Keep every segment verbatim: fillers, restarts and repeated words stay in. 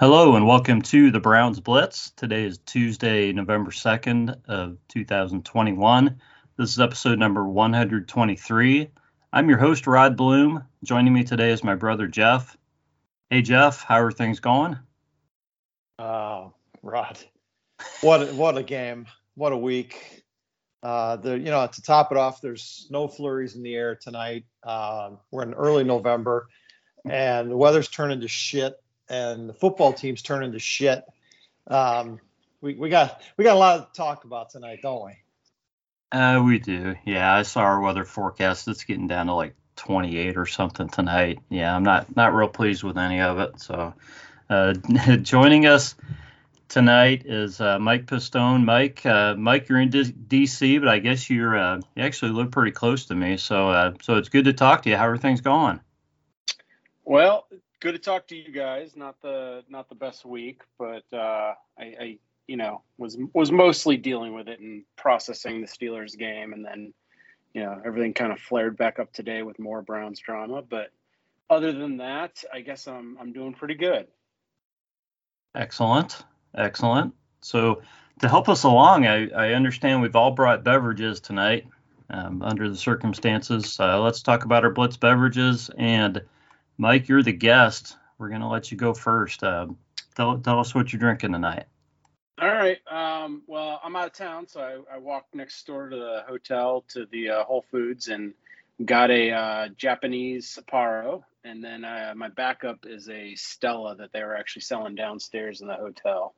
Hello and welcome to the Browns Blitz. Today is Tuesday, November second of two thousand twenty-one. This is episode number one hundred twenty-three. I'm your host, Rod Bloom. Joining me today is my brother, Jeff. Hey, Jeff, how are things going? Oh, Rod, what, what a game. What a week. Uh, the, you know, to top it off, there's snow flurries in the air tonight. Uh, we're in early November and the weather's turning to shit. And the football team's turning to shit. Um, we we got we got a lot to talk about tonight, don't we? Uh, we do. Yeah, I saw our weather forecast. It's getting down to like twenty-eight or something tonight. Yeah, I'm not not real pleased with any of it. So, uh, joining us tonight is uh, Mike Pistone. Mike, uh, Mike, you're in D C, but I guess you're uh, you actually live pretty close to me. So, uh, so it's good to talk to you. How are things going? Well. Good to talk to you guys. Not the not the best week, but uh, I, I you know was was mostly dealing with it and processing the Steelers game, and then you know everything kind of flared back up today with more Browns drama. But other than that, I guess I'm I'm doing pretty good. Excellent, excellent. So to help us along, I, I understand we've all brought beverages tonight um, under the circumstances. Uh, let's talk about our Blitz beverages and. Mike, you're the guest. We're going to let you go first. Uh, tell, tell us what you're drinking tonight. All right. Um, well, I'm out of town, so I, I walked next door to the hotel, to the uh, Whole Foods, and got a uh, Japanese Sapporo. And then uh, my backup is a Stella that they were actually selling downstairs in the hotel.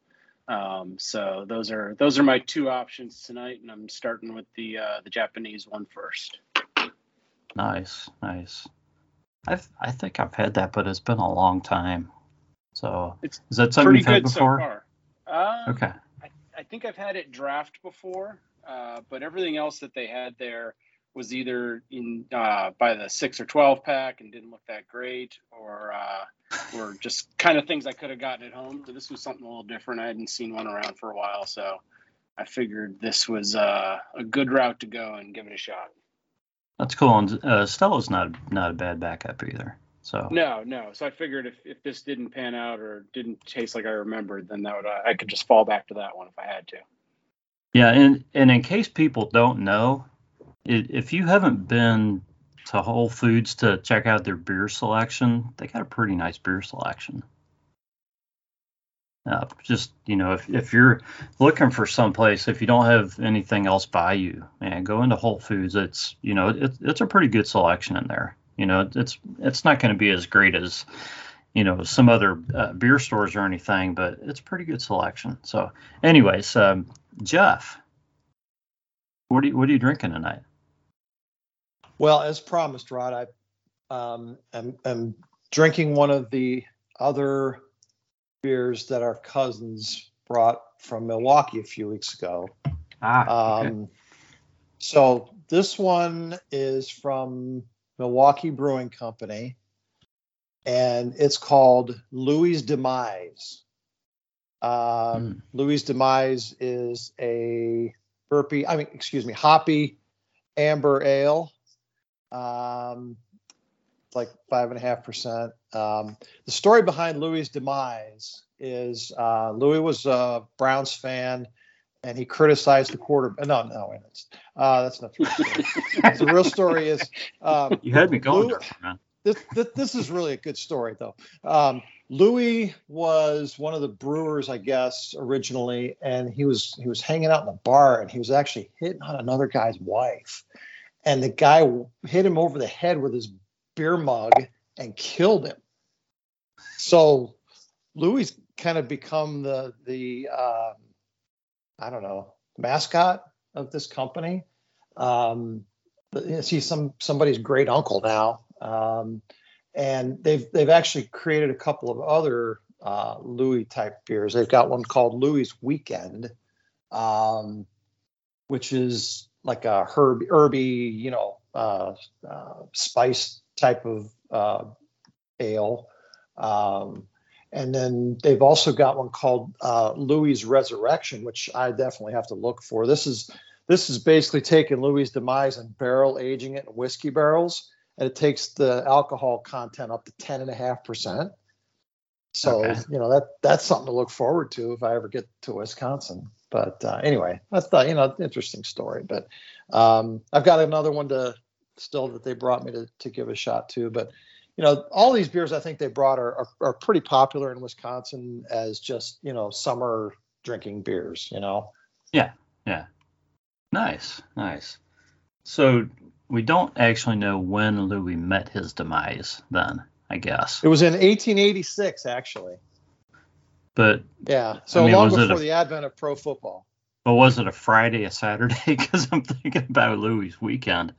Um, so those are those are my two options tonight, and I'm starting with the uh, the Japanese one first. Nice, nice. I've, I think I've had that, but it's been a long time. So it's is that something you've had before? So far. Um, okay. I, I think I've had it draft before, uh, but everything else that they had there was either in uh, by the six or twelve pack and didn't look that great or uh, were just kind of things I could have gotten at home. So this was something a little different. I hadn't seen one around for a while, so I figured this was uh, a good route to go and give it a shot. That's cool, and uh, Stella's not not a bad backup either. So no, no. So I figured if, if this didn't pan out or didn't taste like I remembered, then that would uh, I could just fall back to that one if I had to. Yeah, and, and in case people don't know, it, if you haven't been to Whole Foods to check out their beer selection, they got a pretty nice beer selection. Uh, just, you know, if, if you're looking for someplace, if you don't have anything else by you, man, go into Whole Foods. It's, you know, it, it's a pretty good selection in there. You know, it's it's not going to be as great as, you know, some other uh, beer stores or anything, but it's a pretty good selection. So anyways, um, Jeff, what are, you, what are you drinking tonight? Well, as promised, Rod, I um, am, am drinking one of the other beers that our cousins brought from Milwaukee a few weeks ago. Ah, okay. Um, so this one is from Milwaukee Brewing Company, and it's called Louis' Demise. Um, mm. Louis' Demise is a burpy, I mean, excuse me, hoppy amber ale, um, like five and a half percent. Um, the story behind Louis' Demise is uh, Louis was a Browns fan, and he criticized the quarterback. No, no, wait, that's, uh, that's not true. The real story is um, you had me going. Louis, there, this, this this is really a good story though. Um, Louis was one of the brewers, I guess, originally, and he was he was hanging out in a bar, and he was actually hitting on another guy's wife, and the guy hit him over the head with his beer mug and killed him. So Louis kind of become the the um, I don't know mascot of this company. Um, he's some somebody's great uncle now, um, and they've they've actually created a couple of other uh, Louis type beers. They've got one called Louis' Weekend, um, which is like a herb herby, you know, uh, uh, spice type of uh, ale. Um, and then they've also got one called uh, Louis' Resurrection, which I definitely have to look for. This is this is basically taking Louis' Demise and barrel aging it in whiskey barrels, and it takes the alcohol content up to ten and a half percent. So, okay. you know, that that's something to look forward to if I ever get to Wisconsin. But uh, anyway, that's the, you know, interesting story. But um, I've got another one to still that they brought me to, to give a shot to. But, you know, all these beers I think they brought are, are, are pretty popular in Wisconsin as just, you know, summer drinking beers, you know? Yeah. Yeah. Nice. Nice. So we don't actually know when Louis met his demise then, I guess. It was in eighteen eighty-six, actually. But yeah, so I mean, long before a, the advent of pro football. But was it a Friday, a Saturday? Because I'm thinking about Louis' Weekend.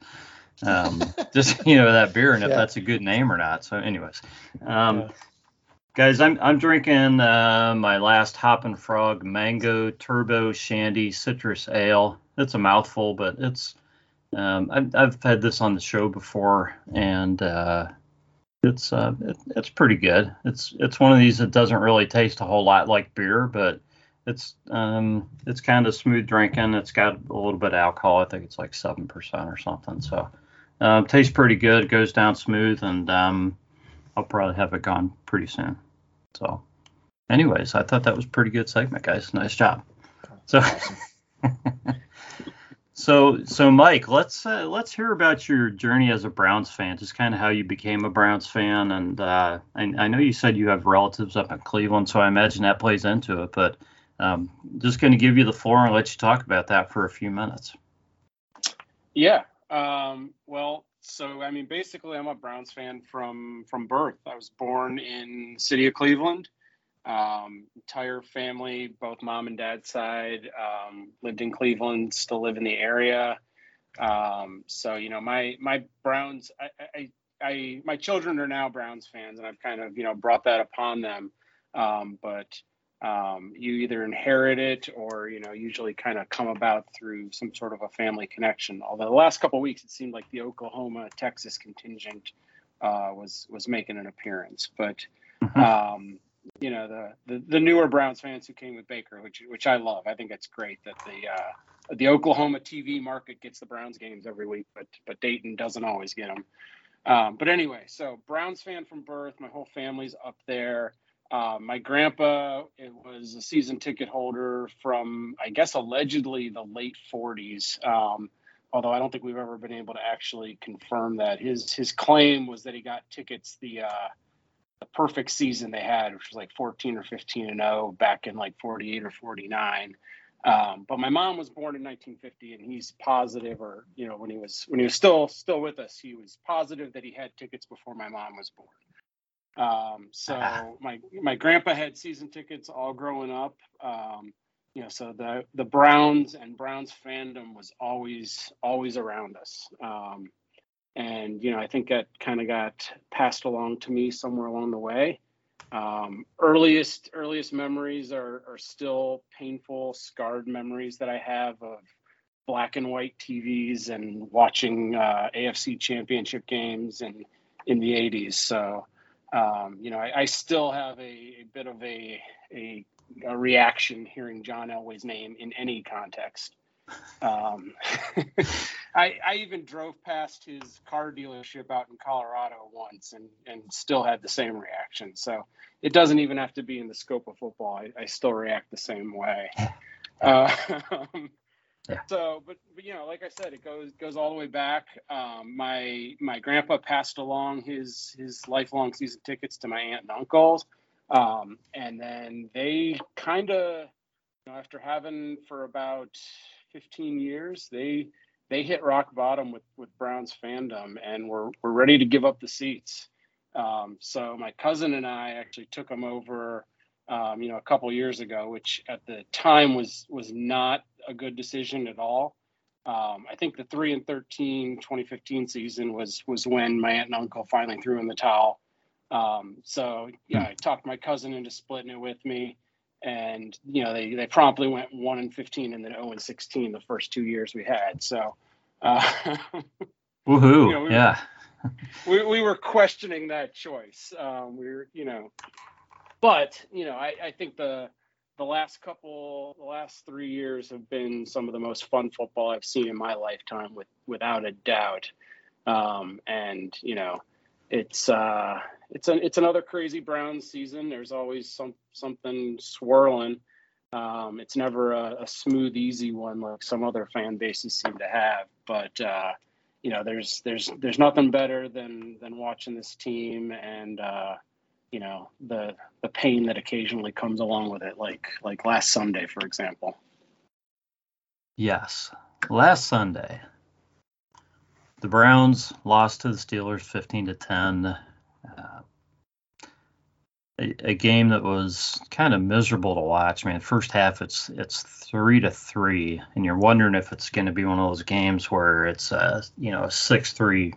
Um, just, you know, that beer and if yeah. that's a good name or not. So anyways, um, yeah. guys, I'm I'm drinking uh, my last Hoppin' Frog Mango Turbo Shandy Citrus Ale. It's a mouthful, but it's um, I've, I've had this on the show before, and uh, it's uh, it, it's pretty good. It's it's one of these that doesn't really taste a whole lot like beer, but it's um, it's kind of smooth drinking. It's got a little bit of alcohol. I think it's like seven percent or something. So um, tastes pretty good. Goes down smooth, and um, I'll probably have it gone pretty soon. So, anyways, I thought that was a pretty good segment, guys. Nice job. So. So, so Mike, let's uh, let's hear about your journey as a Browns fan. Just kind of how you became a Browns fan, and uh, I, I know you said you have relatives up in Cleveland, so I imagine that plays into it. But um, just going to give you the floor and let you talk about that for a few minutes. Yeah. Um, well, so I mean, basically, I'm a Browns fan from from birth. I was born in the city of Cleveland. Um, entire family, both mom and dad's side, um, lived in Cleveland, still live in the area. Um, so, you know, my, my Browns, I, I, I, my children are now Browns fans, and I've kind of, you know, brought that upon them. Um, but, um, you either inherit it or, you know, usually kind of come about through some sort of a family connection. Although the last couple of weeks, it seemed like the Oklahoma, Texas contingent, uh, was, was making an appearance, but, mm-hmm. um, you know, the, the, the newer Browns fans who came with Baker, which which I love. I think it's great that the uh, the Oklahoma T V market gets the Browns games every week, but but Dayton doesn't always get them. Um, but anyway, so Browns fan from birth. My whole family's up there. Uh, my grandpa it was a season ticket holder from, I guess, allegedly the late forties, um, although I don't think we've ever been able to actually confirm that. His, his claim was that he got tickets the uh, – the perfect season they had, which was like fourteen or fifteen and oh back in like forty-eight or forty-nine. Um, but my mom was born in nineteen fifty, and he's positive, or, you know, when he was, when he was still, still with us, he was positive that he had tickets before my mom was born. Um, so my, my grandpa had season tickets all growing up. Um, you know, so the, the Browns and Browns fandom was always, always around us. Um, And, you know, I think that kind of got passed along to me somewhere along the way. Um, earliest earliest memories are, are still painful, scarred memories that I have of black and white T Vs and watching uh, A F C championship games and in the eighties. So, um, you know, I, I still have a, a bit of a, a a reaction hearing John Elway's name in any context. Um, I, I even drove past his car dealership out in Colorado once and, and still had the same reaction. So it doesn't even have to be in the scope of football. I, I still react the same way. Uh, yeah. So, but, but, you know, like I said, it goes, goes all the way back. Um, my, my grandpa passed along his, his lifelong season tickets to my aunt and uncles. Um, and then they kind of, you know, after having for about fifteen years, they they hit rock bottom with, with Browns fandom and were, were ready to give up the seats. Um, so my cousin and I actually took them over, um, you know, a couple years ago, which at the time was was not a good decision at all. Um, I think the three and thirteen twenty fifteen season was was when my aunt and uncle finally threw in the towel. Um, so, yeah, I talked my cousin into splitting it with me. And, you know, they, they promptly went one and fifteen and then zero and sixteen the first two years we had. So, uh, woohoo. You know, we yeah. Were, we, we were questioning that choice. Um, we were, you know, but, you know, I, I think the, the last couple, the last three years have been some of the most fun football I've seen in my lifetime with, without a doubt. Um, and, you know, it's, uh, it's an it's another crazy Browns season. There's always some something swirling. Um, it's never a, a smooth, easy one like some other fan bases seem to have. But uh, you know, there's there's there's nothing better than than watching this team and uh, you know the the pain that occasionally comes along with it, like like last Sunday, for example. Yes, last Sunday, the Browns lost to the Steelers fifteen to ten. Uh, a, a game that was kind of miserable to watch. I mean, first half it's it's three to three, and you're wondering if it's going to be one of those games where it's a you know a six three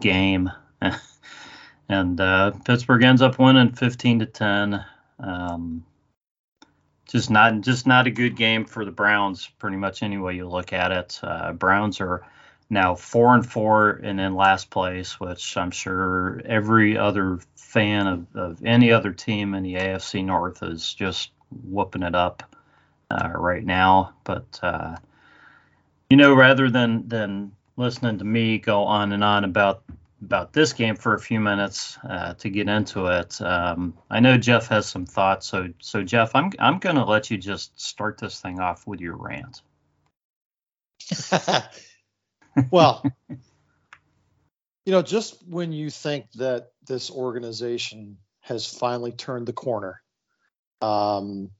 game, and uh, Pittsburgh ends up winning fifteen to ten. Um, just not just not a good game for the Browns, pretty much any way you look at it. Uh, Browns are now four and four and in last place, which I'm sure every other fan of, of any other team in the A F C North is just whooping it up uh, right now. But, uh, you know, rather than, than listening to me go on and on about about this game for a few minutes uh, to get into it, um, I know Jeff has some thoughts. So, so Jeff, I'm, I'm going to let you just start this thing off with your rant. Well, you know, just when you think that this organization has finally turned the corner um,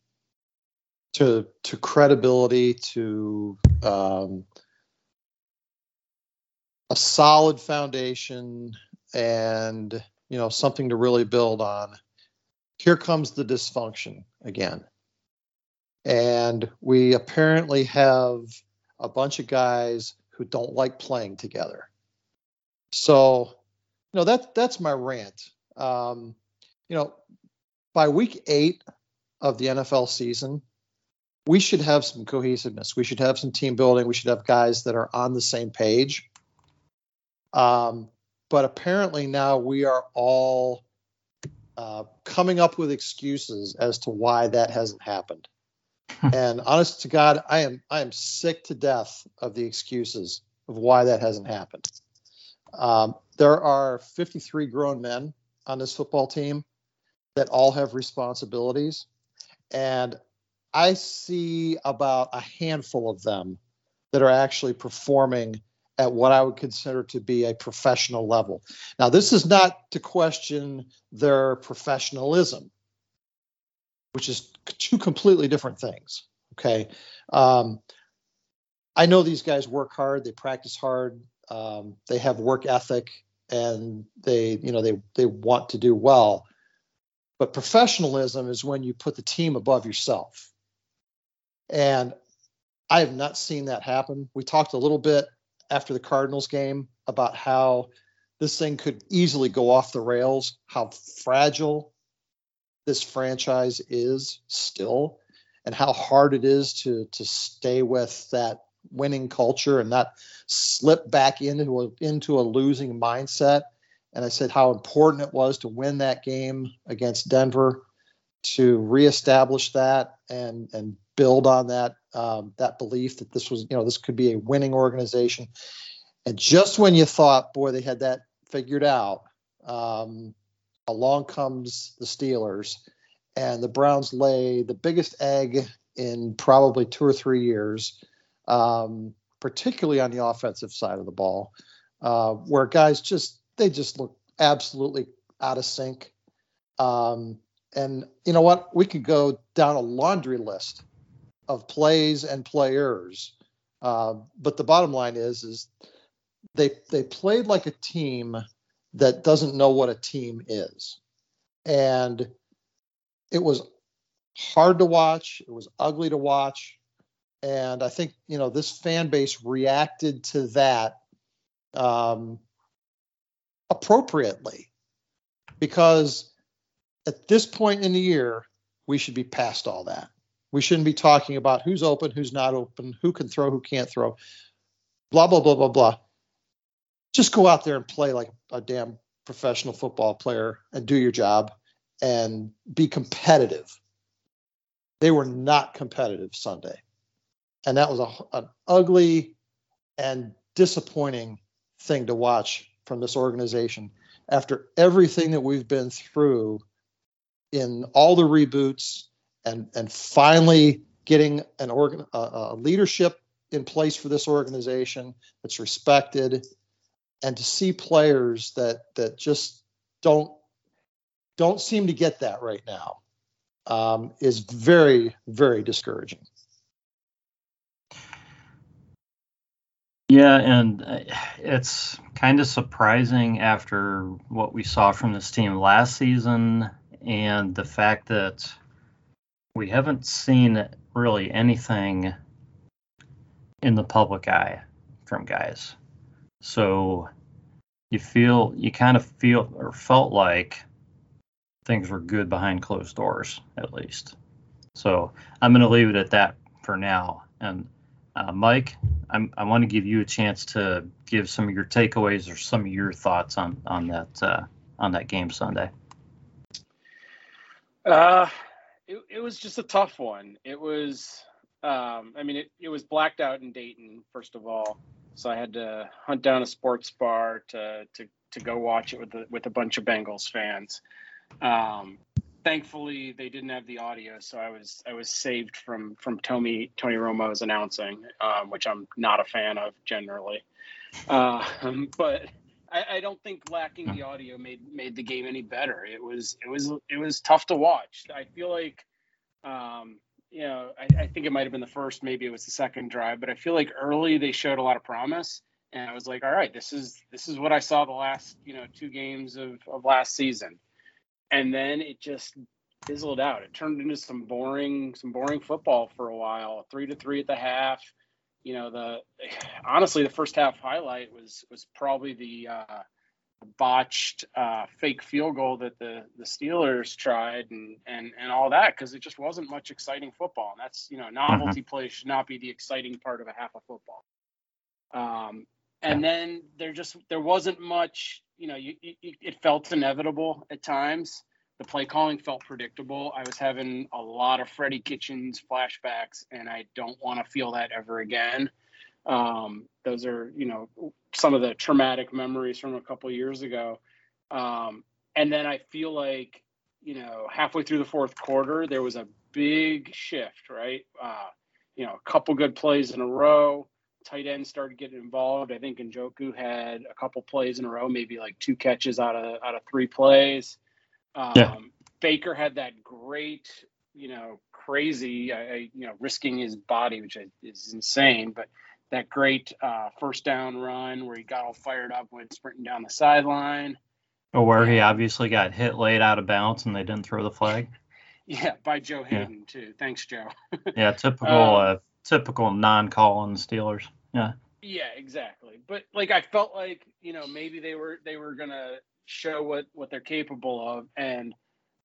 to to credibility, to um, a solid foundation and, you know, something to really build on, here comes the dysfunction again. And we apparently have a bunch of guys who don't like playing together. So, you know, that, that's my rant. Um, you know, by week eight of the N F L season, we should have some cohesiveness. We should have some team building. We should have guys that are on the same page. Um, but apparently now we are all uh, coming up with excuses as to why that hasn't happened. And honest to God, I am I am sick to death of the excuses of why that hasn't happened. Um, there are fifty-three grown men on this football team that all have responsibilities. And I see about a handful of them that are actually performing at what I would consider to be a professional level. Now, this is not to question their professionalism, which is two completely different things, okay? Um, I know these guys work hard, they practice hard, um, they have work ethic, and they, you know, they they want to do well. But professionalism is when you put the team above yourself. And I have not seen that happen. We talked a little bit after the Cardinals game about how this thing could easily go off the rails, how fragile this franchise is still and how hard it is to to stay with that winning culture and not slip back into a, into a losing mindset. And I said how important it was to win that game against Denver, to reestablish that and and build on that um, that belief that this was, you know, this could be a winning organization. And just when you thought, boy, they had that figured out, um, along comes the Steelers, and the Browns lay the biggest egg in probably two or three years, um, particularly on the offensive side of the ball, uh, where guys just, they just look absolutely out of sync. Um, and you know what? We could go down a laundry list of plays and players. Uh, but the bottom line is, is they, they played like a team that doesn't know what a team is. And it was hard to watch. It was ugly to watch. And I think, you know, this fan base reacted to that um, appropriately, because at this point in the year, we should be past all that. We shouldn't be talking about who's open, who's not open, who can throw, who can't throw, blah, blah, blah, blah, blah. Just go out there and play like a damn professional football player and do your job and be competitive. They were not competitive Sunday. And that was a, an ugly and disappointing thing to watch from this organization after everything that we've been through in all the reboots and, and finally getting an organ, a, a leadership in place for this organization that's respected, and to see players that, that just don't, don't seem to get that right now um, is very, very discouraging. Yeah, and it's kind of surprising after what we saw from this team last season and the fact that we haven't seen really anything in the public eye from guys. So you feel, you kind of feel or felt like things were good behind closed doors, at least. So I'm going to leave it at that for now. And Uh, Mike, I'm, I want to give you a chance to give some of your takeaways or some of your thoughts on on that uh, on that game Sunday. Uh, it, it was just a tough one. It was, um, I mean, it, it was blacked out in Dayton, first of all, so I had to hunt down a sports bar to to, to go watch it with the, with a bunch of Bengals fans. Um, Thankfully, they didn't have the audio, so I was I was saved from from Tony Tony Romo's announcing, um, which I'm not a fan of generally. Uh, but I, I don't think lacking the audio made made the game any better. It was it was it was tough to watch. I feel like, um, you know, I, I think it might have been the first, maybe it was the second drive, but I feel like early they showed a lot of promise, and I was like, all right, this is this is what I saw the last you know two games of, of last season. And then it just fizzled out. It turned into some boring, some boring football for a while. Three to three at the half. You know, the honestly, the first half highlight was was probably the uh, botched uh, fake field goal that the the Steelers tried, and and and all that, because it just wasn't much exciting football. And that's, you know, novelty mm-hmm. play should not be the exciting part of a half of football. Um, and then there just there wasn't much. You know, you, you, it felt inevitable at times. The play calling felt predictable. I was having a lot of Freddie Kitchens flashbacks, and I don't want to feel that ever again. Um, those are, you know, some of the traumatic memories from a couple years ago. Um, and then I feel like, you know, halfway through the fourth quarter, there was a big shift, right? Uh, you know, a couple good plays in a row. Tight end started getting involved. I think Njoku had a couple plays in a row, maybe like two catches out of out of three plays. Um, yeah. Baker had that great, you know, crazy, uh, you know, risking his body, which is insane, but that great uh, first down run where he got all fired up when sprinting down the sideline. Or where he obviously got hit late out of bounds and they didn't throw the flag. Yeah, by Joe Hayden, yeah. too. Thanks, Joe. yeah, typical um, uh, Typical non-call on the Steelers. Yeah. Yeah, exactly. But like, I felt like, you know, maybe they were they were gonna show what, what they're capable of, and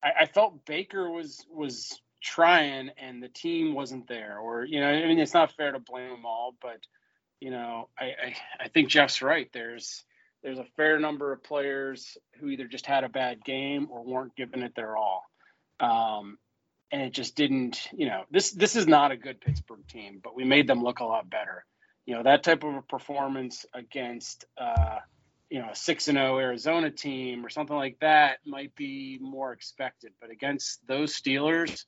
I, I felt Baker was was trying, and the team wasn't there. Or you know, I mean, it's not fair to blame them all, but you know, I, I, I think Jeff's right. There's there's a fair number of players who either just had a bad game or weren't giving it their all. Um, And it just didn't, you know, this this is not a good Pittsburgh team, but we made them look a lot better. You know, that type of a performance against, uh, you know, a six and oh Arizona team or something like that might be more expected. But against those Steelers,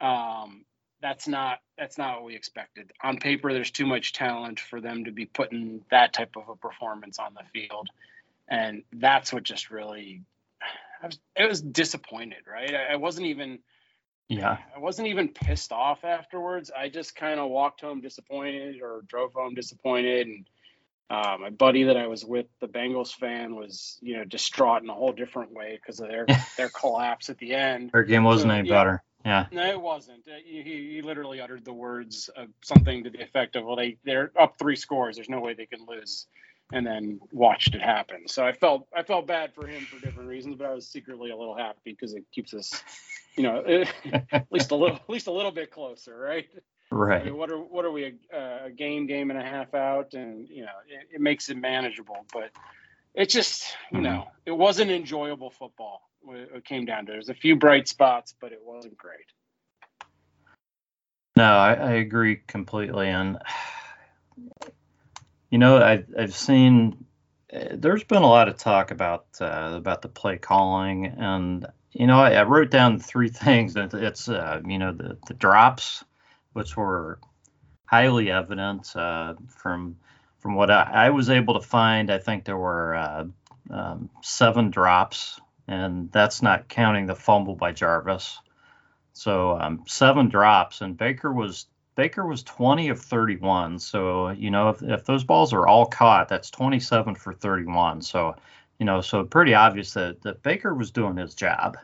um, that's not that's not what we expected. On paper, there's too much talent for them to be putting that type of a performance on the field. And that's what just really, I was, it was disappointed, right? I, I wasn't even... Yeah, I wasn't even pissed off afterwards. I just kind of walked home disappointed, or drove home disappointed. And uh, my buddy that I was with, the Bengals fan, was you know distraught in a whole different way because of their their collapse at the end. Their game wasn't so, any yeah, better. Yeah, no, it wasn't. He, he literally uttered the words of something to the effect of, "Well, they they're up three scores. There's no way they can lose." And then watched it happen. So I felt I felt bad for him for different reasons, but I was secretly a little happy because it keeps us. You know, at least a little, at least a little bit closer, right? Right. I mean, what are what are we a, a game, game and a half out, and you know, it, it makes it manageable. But it just, you mm-hmm. know, it wasn't enjoyable football. It came down to there's a few bright spots, but it wasn't great. No, I, I agree completely, and you know, I I've seen there's been a lot of talk about uh, about the play calling, and you know, I, I wrote down three things. That it's uh, you know the, the drops, which were highly evident uh, from from what I, I was able to find. I think there were uh, um, seven drops, and that's not counting the fumble by Jarvis. So um, seven drops, and Baker was Baker was twenty of thirty-one. So you know, if, if those balls are all caught, that's twenty-seven for thirty-one. So you know, so pretty obvious that, that Baker was doing his job.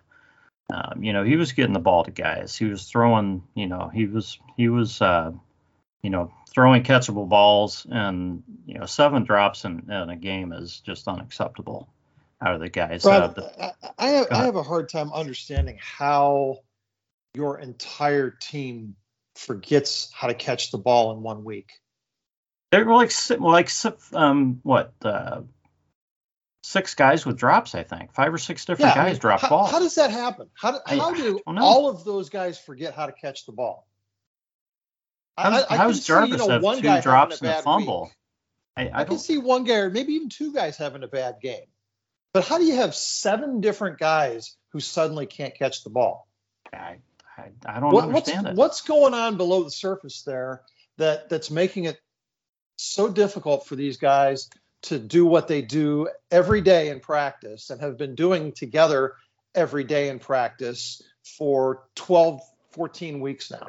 Um, you know, he was getting the ball to guys. He was throwing. You know, he was he was uh, you know throwing catchable balls, and you know, seven drops in, in a game is just unacceptable out of the guys. Rob, uh, the, I, I have I have a hard time understanding how your entire team forgets how to catch the ball in one week. They're like like um what uh, six guys with drops, I think five or six different yeah, guys I mean, drop how, balls. How does that happen? How do, how I, do I all of those guys forget how to catch the ball? I, I, I how's Jarvis see, you know, have one two drops and a fumble? I, I, I can see one guy or maybe even two guys having a bad game, but how do you have seven different guys who suddenly can't catch the ball? I, I, I don't what, understand what's, it. What's going on below the surface there that, that's making it so difficult for these guys to do what they do every day in practice and have been doing together every day in practice for twelve, fourteen weeks now?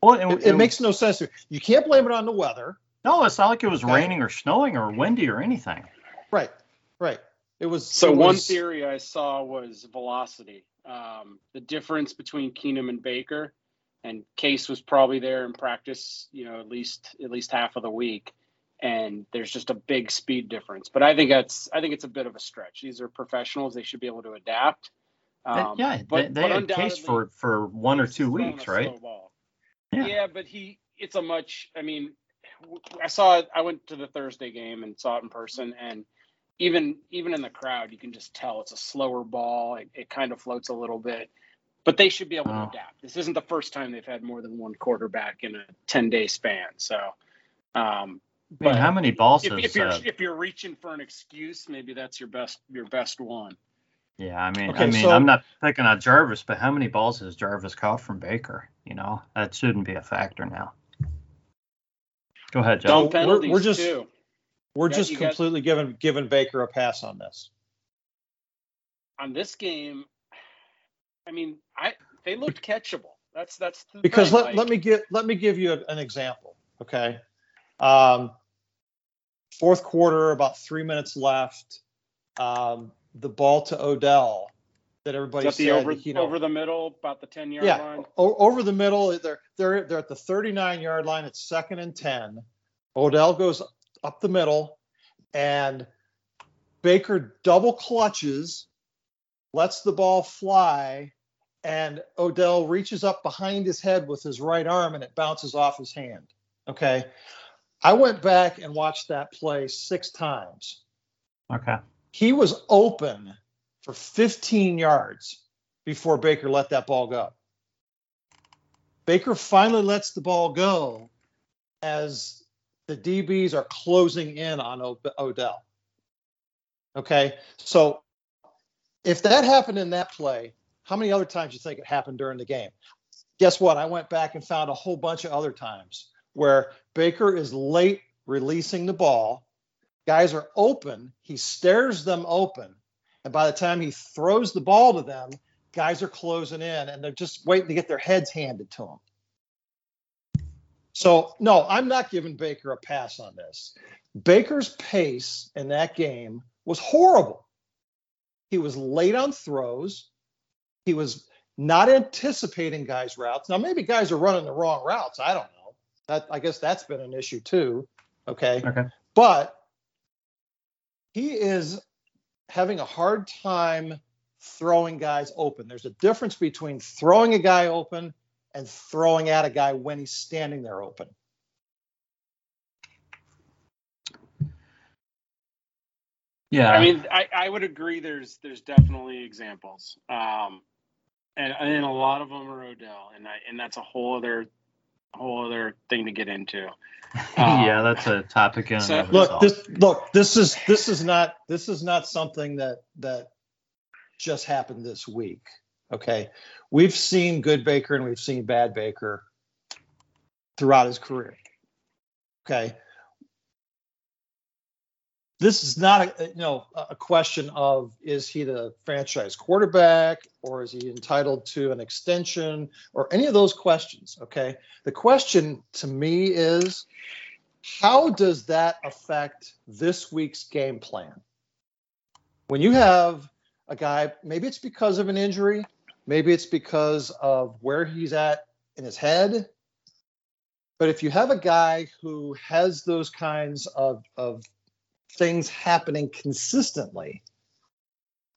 Well, and, it, it and, makes no sense. You can't blame it on the weather. No, it's not like it was okay. raining or snowing or windy or anything. Right, right. It was. So it one was, theory I saw was velocity. Um, the difference between Keenum and Baker, and Case was probably there in practice, you know, at least at least half of the week, and there's just a big speed difference. But I think that's I think it's a bit of a stretch. These are professionals; they should be able to adapt. Um, yeah, but, they, they but had Case for, for one or two weeks, right? Yeah. yeah, but he it's a much. I mean, I saw it, I went to the Thursday game and saw it in person, and. Even even in the crowd, you can just tell it's a slower ball. It, it kind of floats a little bit, but they should be able oh. to adapt. This isn't the first time they've had more than one quarterback in a ten-day span. So, um, but I mean, how many balls? If, has, if you're uh, if you're reaching for an excuse, maybe that's your best your best one. Yeah, I mean, okay, I mean, so, I'm not picking on Jarvis, but how many balls has Jarvis caught from Baker? You know, that shouldn't be a factor now. Go ahead, Jeff. Don't penalties we're, we're just, too. We're yeah, just completely guys, giving giving Baker a pass on this. On this game, I mean, I they looked catchable. That's that's the because thing, let, like. let me get let me give you a, an example. Okay, um, fourth quarter, about three minutes left. Um, the ball to Odell that everybody said the over, you know, over the middle, about the ten yard yeah, line. O- over the middle. They're they're they're at the thirty-nine yard line. It's second and ten. Odell goes up the middle, and Baker double clutches, lets the ball fly, and Odell reaches up behind his head with his right arm, and it bounces off his hand. Okay. I went back and watched that play six times. Okay. He was open for fifteen yards before Baker let that ball go. Baker finally lets the ball go as the D Bs are closing in on o- Odell. Okay, so if that happened in that play, how many other times do you think it happened during the game? Guess what? I went back and found a whole bunch of other times where Baker is late releasing the ball. Guys are open. He stares them open. And by the time he throws the ball to them, guys are closing in, and they're just waiting to get their heads handed to them. So, no, I'm not giving Baker a pass on this. Baker's pace in that game was horrible. He was late on throws. He was not anticipating guys' routes. Now, maybe guys are running the wrong routes. I don't know. That, I guess that's been an issue, too. Okay. Okay. But he is having a hard time throwing guys open. There's a difference between throwing a guy open and throwing at a guy when he's standing there open. Yeah, I mean, I, I would agree. There's there's definitely examples, um, and and a lot of them are Odell, and I, and that's a whole other whole other thing to get into. Uh, yeah, that's a topic. In so, look, this, look, this is this is not this is not something that that just happened this week. Okay, we've seen good Baker and we've seen bad Baker throughout his career. Okay, this is not a you know a question of is he the franchise quarterback or is he entitled to an extension or any of those questions. Okay, the question to me is, how does that affect this week's game plan? When you have a guy, maybe it's because of an injury, maybe it's because of where he's at in his head. But if you have a guy who has those kinds of, of things happening consistently,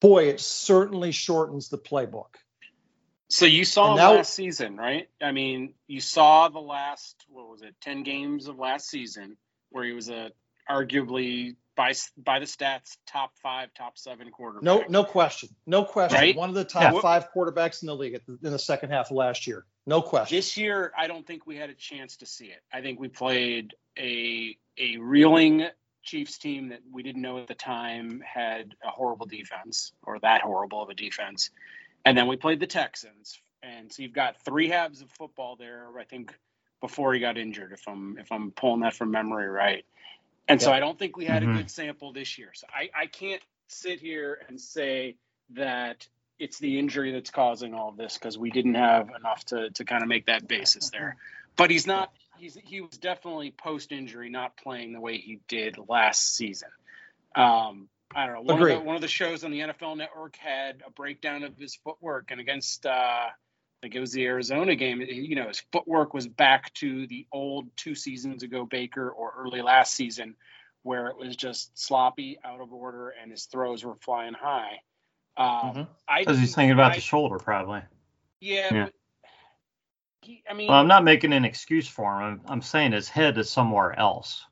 boy, it certainly shortens the playbook. So you saw now, last season, right? I mean, you saw the last, what was it, ten games of last season where he was a arguably – By by the stats, top five, top seven quarterback. No, no question, no question. Right? One of the top yeah. five quarterbacks in the league at the, in the second half of last year. No question. This year, I don't think we had a chance to see it. I think we played a a reeling Chiefs team that we didn't know at the time had a horrible defense, or that horrible of a defense, and then we played the Texans. And so you've got three halves of football there. I think before he got injured, if I'm if I'm pulling that from memory right. And so I don't think we had mm-hmm. a good sample this year. So I, I can't sit here and say that it's the injury that's causing all of this because we didn't have enough to to kind of make that basis there. But he's not he's he was definitely post-injury not playing the way he did last season. Um, I don't know. One of, the, one of the shows on the N F L Network had a breakdown of his footwork, and against uh, I think it was the Arizona game, you know, his footwork was back to the old two seasons ago Baker or early last season, where it was just sloppy, out of order, and his throws were flying high. Um, mm-hmm. Because he's thinking about I, the shoulder, probably. Yeah. yeah. But he, I mean, well, I'm not making an excuse for him. I'm, I'm saying his head is somewhere else,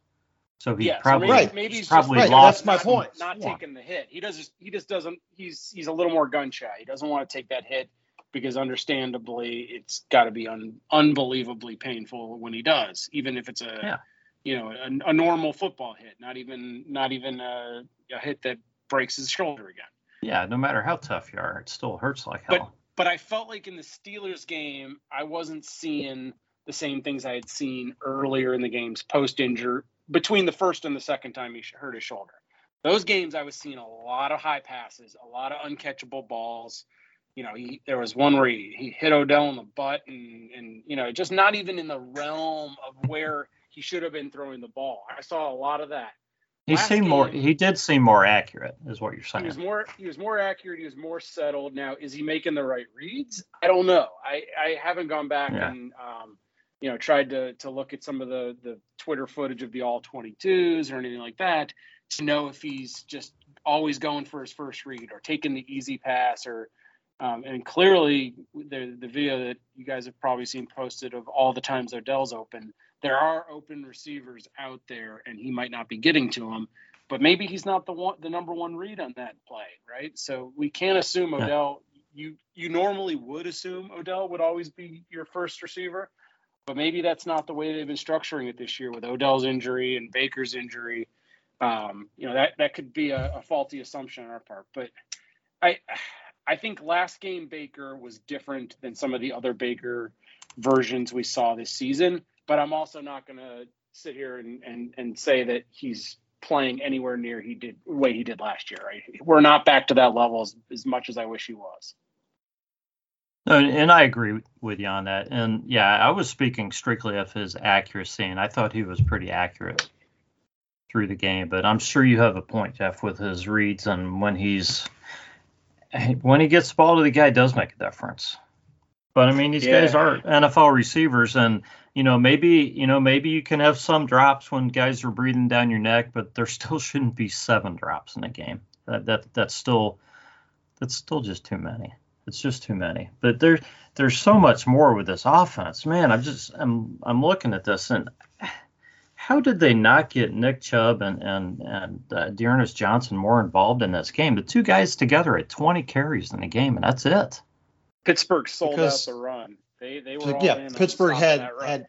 so he yeah, probably so maybe, maybe he's probably just, right, lost. That's my point. Not yeah. taking the hit. He does. He just doesn't. He's he's a little more gun shy. He doesn't want to take that hit because, understandably, it's got to be un, unbelievably painful when he does, even if it's a. Yeah. You know, a, a normal football hit, not even not even a, a hit that breaks his shoulder again. Yeah, no matter how tough you are, it still hurts like hell. But, but I felt like in the Steelers game, I wasn't seeing the same things I had seen earlier in the games post-injury, between the first and the second time he hurt his shoulder. Those games, I was seeing a lot of high passes, a lot of uncatchable balls. You know, he, there was one where he, he hit Odell in the butt, and, and, you know, just not even in the realm of where – he should have been throwing the ball. I saw a lot of that. He Last seemed game, more. He did seem more accurate, is what you're saying. He was more. He was more accurate. He was more settled. Now, is he making the right reads? I don't know. I, I haven't gone back yeah. and um, you know tried to to look at some of the the Twitter footage of the all twenty-twos or anything like that to know if he's just always going for his first read or taking the easy pass or. Um, and clearly, the the video that you guys have probably seen posted of all the times Odell's open, there are open receivers out there, and he might not be getting to them. But maybe he's not the one, the number one read on that play, right? So we can't assume Odell. You you normally would assume Odell would always be your first receiver, but maybe that's not the way they've been structuring it this year with Odell's injury and Baker's injury. Um, you know that that could be a, a faulty assumption on our part, but I. I think last game Baker was different than some of the other Baker versions we saw this season, but I'm also not going to sit here and, and, and say that he's playing anywhere near he did way he did last year. Right? We're not back to that level as, as much as I wish he was. No, and I agree with you on that. And yeah, I was speaking strictly of his accuracy, and I thought he was pretty accurate through the game, but I'm sure you have a point, Jeff, with his reads and when he's, when he gets the ball to the guy, it does make a difference. But I mean, these yeah. guys are N F L receivers, and you know, maybe you know, maybe you can have some drops when guys are breathing down your neck, but there still shouldn't be seven drops in a game. That that that's still that's still just too many. It's just too many. But there's there's so much more with this offense, man. I'm just I'm I'm looking at this, and how did they not get Nick Chubb and and, and uh, Dearness Johnson more involved in this game? The two guys together at twenty carries in the game, and that's it. Pittsburgh sold because, out the run. They they were all yeah. in Pittsburgh had had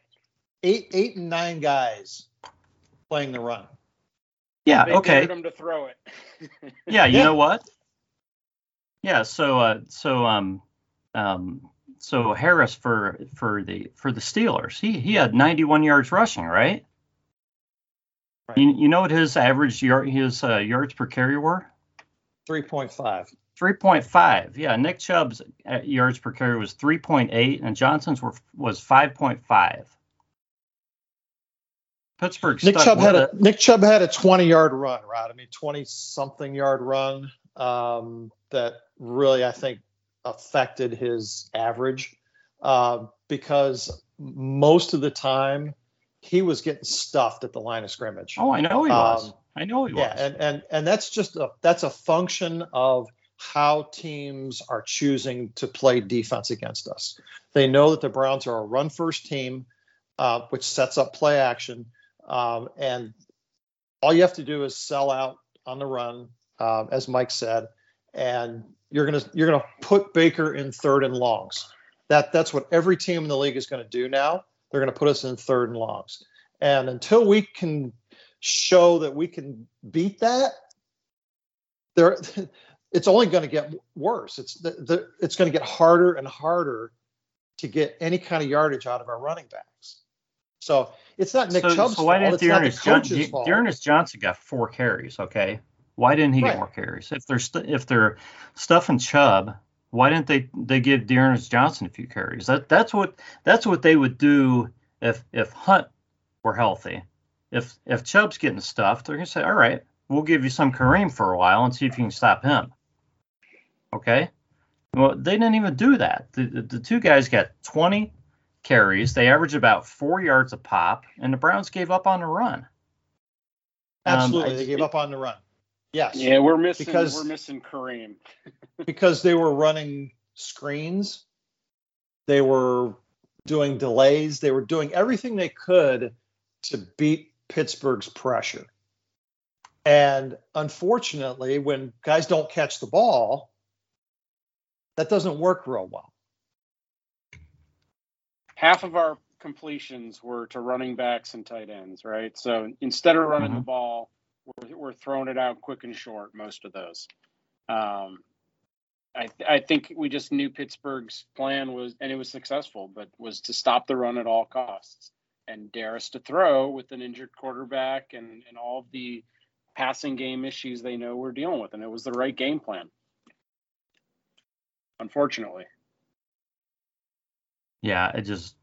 eight, eight and nine guys playing the run. Yeah. They okay. Them to throw it. yeah. You yeah. know what? Yeah. So, uh, so, um, um, so Harris for, for the, for the Steelers, he, he had ninety-one yards rushing, right? Right. You, you know what his average yard, his uh, yards per carry were? three point five. three point five. Yeah, Nick Chubb's yards per carry was three point eight, and Johnson's were, was five point five. Pittsburgh. Nick Chubb had a, Nick Chubb had a twenty-yard run, Rod. I mean, twenty-something yard run um, that really, I think, affected his average uh, because most of the time he was getting stuffed at the line of scrimmage. Oh, I know he was. Um, I know he yeah, was. Yeah, and, and and that's just a that's a function of how teams are choosing to play defense against us. They know that the Browns are a run-first team, uh, which sets up play action, um, and all you have to do is sell out on the run, uh, as Mike said, and you're gonna you're gonna put Baker in third and longs. That that's what every team in the league is going to do now. They're going to put us in third and longs, and until we can show that we can beat that, there. It's only going to get worse. It's the, the, it's going to get harder and harder to get any kind of yardage out of our running backs. So it's not Nick so, Chubb's so why fault. It's not the coach's John, fault. Dearness Johnson got four carries. Okay, why didn't he right. get more carries? If they're st- if they're stuffing Chubb, why didn't they they give Dearness Johnson a few carries? That that's what that's what they would do if if Hunt were healthy. If if Chubb's getting stuffed, they're gonna say, all right, we'll give you some Kareem for a while and see if you can stop him. Okay, well, they didn't even do that. The, the, the two guys got twenty carries. They averaged about four yards a pop, and the Browns gave up on the run. Absolutely, um, I, they gave it, up on the run. Yes. Yeah, we're missing because, we're missing Kareem because they were running screens, they were doing delays, they were doing everything they could to beat Pittsburgh's pressure. And unfortunately, when guys don't catch the ball, that doesn't work real well. Half of our completions were to running backs and tight ends, right? So instead of running mm-hmm. the ball, we're, we're throwing it out quick and short, most of those. Um, I, th- I think we just knew Pittsburgh's plan was, and it was successful, but was to stop the run at all costs and dare us to throw with an injured quarterback and, and all of the passing game issues they know we're dealing with, and it was the right game plan. Unfortunately. Yeah, I just,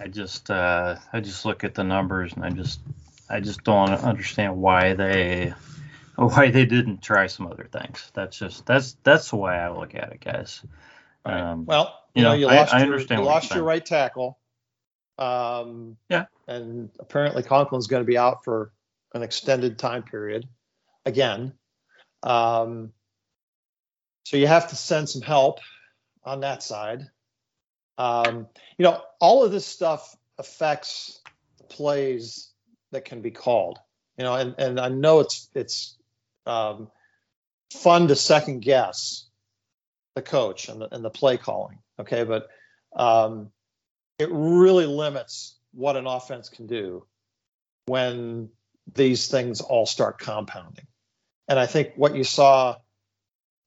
I just, uh, I just look at the numbers, and I just, I just don't understand why they, why they didn't try some other things. That's just, that's, that's the way I look at it, guys. Right. Um, well, you, you know, know, you lost, I, your, I understand you lost your right tackle. Um, yeah, and apparently Conklin's going to be out for an extended time period again. Um, so you have to send some help on that side. Um, you know, all of this stuff affects the plays that can be called, you know, and, and I know it's, it's um, fun to second guess the coach and the, and the play calling. Okay. But um, it really limits what an offense can do when these things all start compounding. And I think what you saw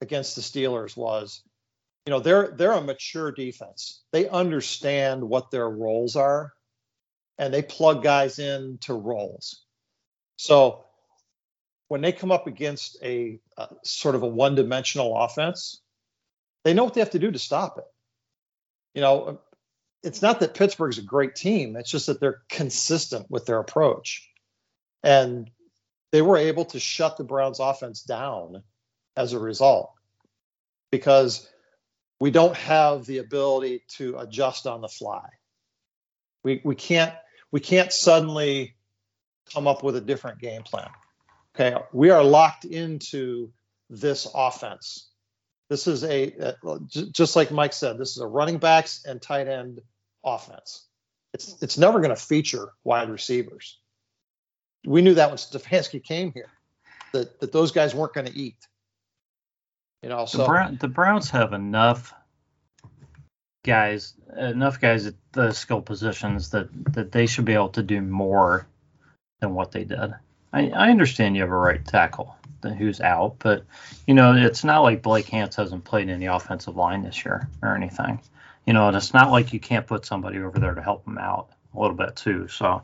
against the Steelers was, you know, they're they're a mature defense. They understand what their roles are, and they plug guys in to roles. So when they come up against a, a sort of a one-dimensional offense, they know what they have to do to stop it. You know, it's not that Pittsburgh's a great team. It's just that they're consistent with their approach. And they were able to shut the Browns offense down as a result, because we don't have the ability to adjust on the fly. We we can't we can't suddenly come up with a different game plan. Okay, we are locked into this offense. This is a, a just like Mike said, this is a running backs and tight end offense. It's it's never going to feature wide receivers. We knew that when Stefanski came here, that, that those guys weren't going to eat. You know, so the, Brown, the Browns have enough guys, enough guys at the skill positions that, that they should be able to do more than what they did. I, I understand you have a right tackle who's out, but, you know, it's not like Blake Hance hasn't played in the offensive line this year or anything. You know, and it's not like you can't put somebody over there to help them out a little bit too. So,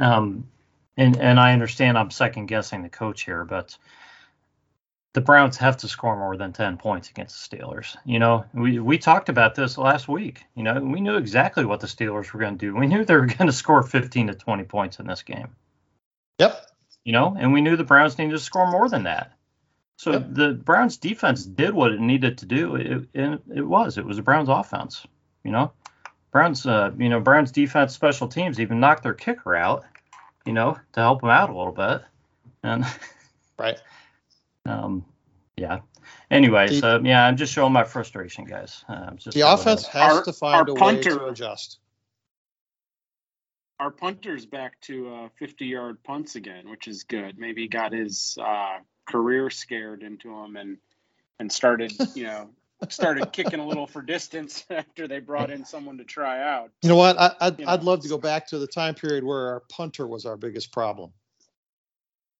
um, and and I understand I'm second guessing the coach here, but the Browns have to score more than ten points against the Steelers. You know, we, we talked about this last week. You know, we knew exactly what the Steelers were going to do. We knew they were going to score fifteen to twenty points in this game. Yep. You know, and we knew the Browns needed to score more than that. So yep. The Browns defense did what it needed to do. It, it, it was. It was the Browns offense. You know, Browns, uh, you know, Browns defense special teams even knocked their kicker out, you know, to help them out a little bit. And right. Um, yeah. Anyways, the, uh, yeah, I'm just showing my frustration, guys. Uh, just the offense has our, to find a punter, way to adjust. Our punter's back to fifty-yard uh, punts again, which is good. Maybe he got his uh, career scared into him and and started, you know, started kicking a little for distance after they brought in someone to try out. You know what? I, I'd, you know. I'd love to go back to the time period where our punter was our biggest problem.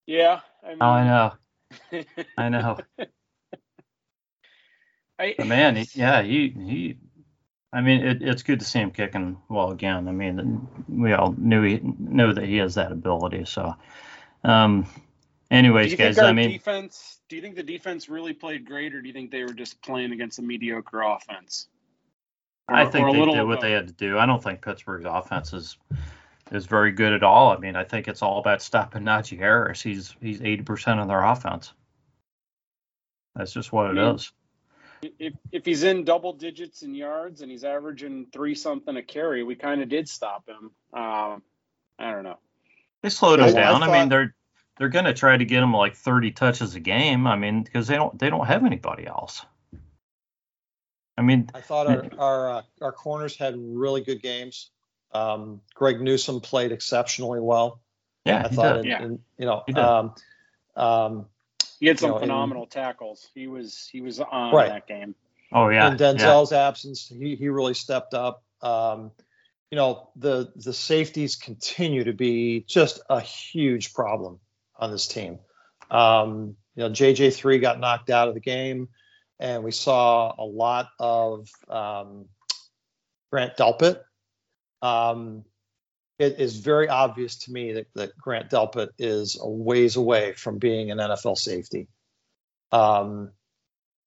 Yeah. I mean, oh, I know. I know. I, but man, he, yeah, he, he. I mean, it, it's good to see him kicking well again. I mean, we all knew he knew that he has that ability. So, um, anyways, guys, I mean, defense, do you think the defense really played great, or do you think they were just playing against a mediocre offense? Or, I think they did what they had to do. I don't think Pittsburgh's offense is. is very good at all. I mean, I think it's all about stopping Najee Harris. He's he's eighty percent of their offense. That's just what I mean, it is. If if he's in double digits in yards and he's averaging three something a carry, we kind of did stop him. Um, I don't know. They slowed him I, down. I, thought, I mean, they're they're going to try to get him like thirty touches a game. I mean, because they don't they don't have anybody else. I mean, I thought our our, uh, our corners had really good games. Um, Greg Newsom played exceptionally well. Yeah, I thought, did, it, yeah. And, you know, he, um, um, he had some you know, phenomenal and, tackles. He was he was on right. that game. Oh yeah. In Denzel's yeah. absence, he he really stepped up. Um, you know, the the safeties continue to be just a huge problem on this team. Um, you know, J J three got knocked out of the game, and we saw a lot of um, Grant Delpit. Um, it is very obvious to me that, that Grant Delpit is a ways away from being an N F L safety. Um,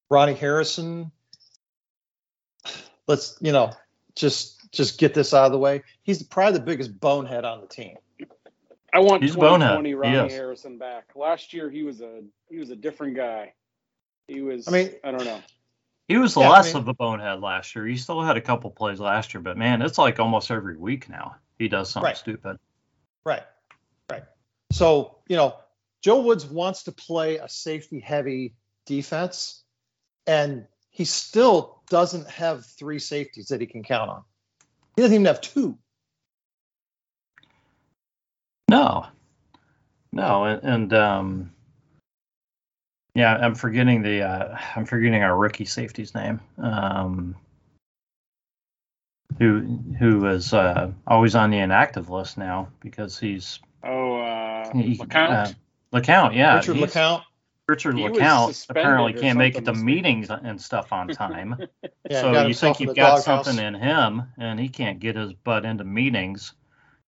Ronnie Harrison, let's, you know, just, just get this out of the way. He's probably the biggest bonehead on the team. I want twenty twenty Ronnie yes. Harrison back. Last year, he was a, he was a different guy. He was, I mean, I don't know. He was yeah, less I mean, of a bonehead last year. He still had a couple plays last year, but man, it's like almost every week now he does something right. stupid. Right, right. So, you know, Joe Woods wants to play a safety-heavy defense, and he still doesn't have three safeties that he can count on. He doesn't even have two. No. No, and... and um yeah, I'm forgetting the uh, I'm forgetting our rookie safety's name, um, who who is uh, always on the inactive list now because he's oh uh, he, LeCount uh, LeCount yeah Richard LeCount Richard he LeCount apparently can't make it to meetings and stuff on time. yeah, so you think you've got something house. in him, and he can't get his butt into meetings,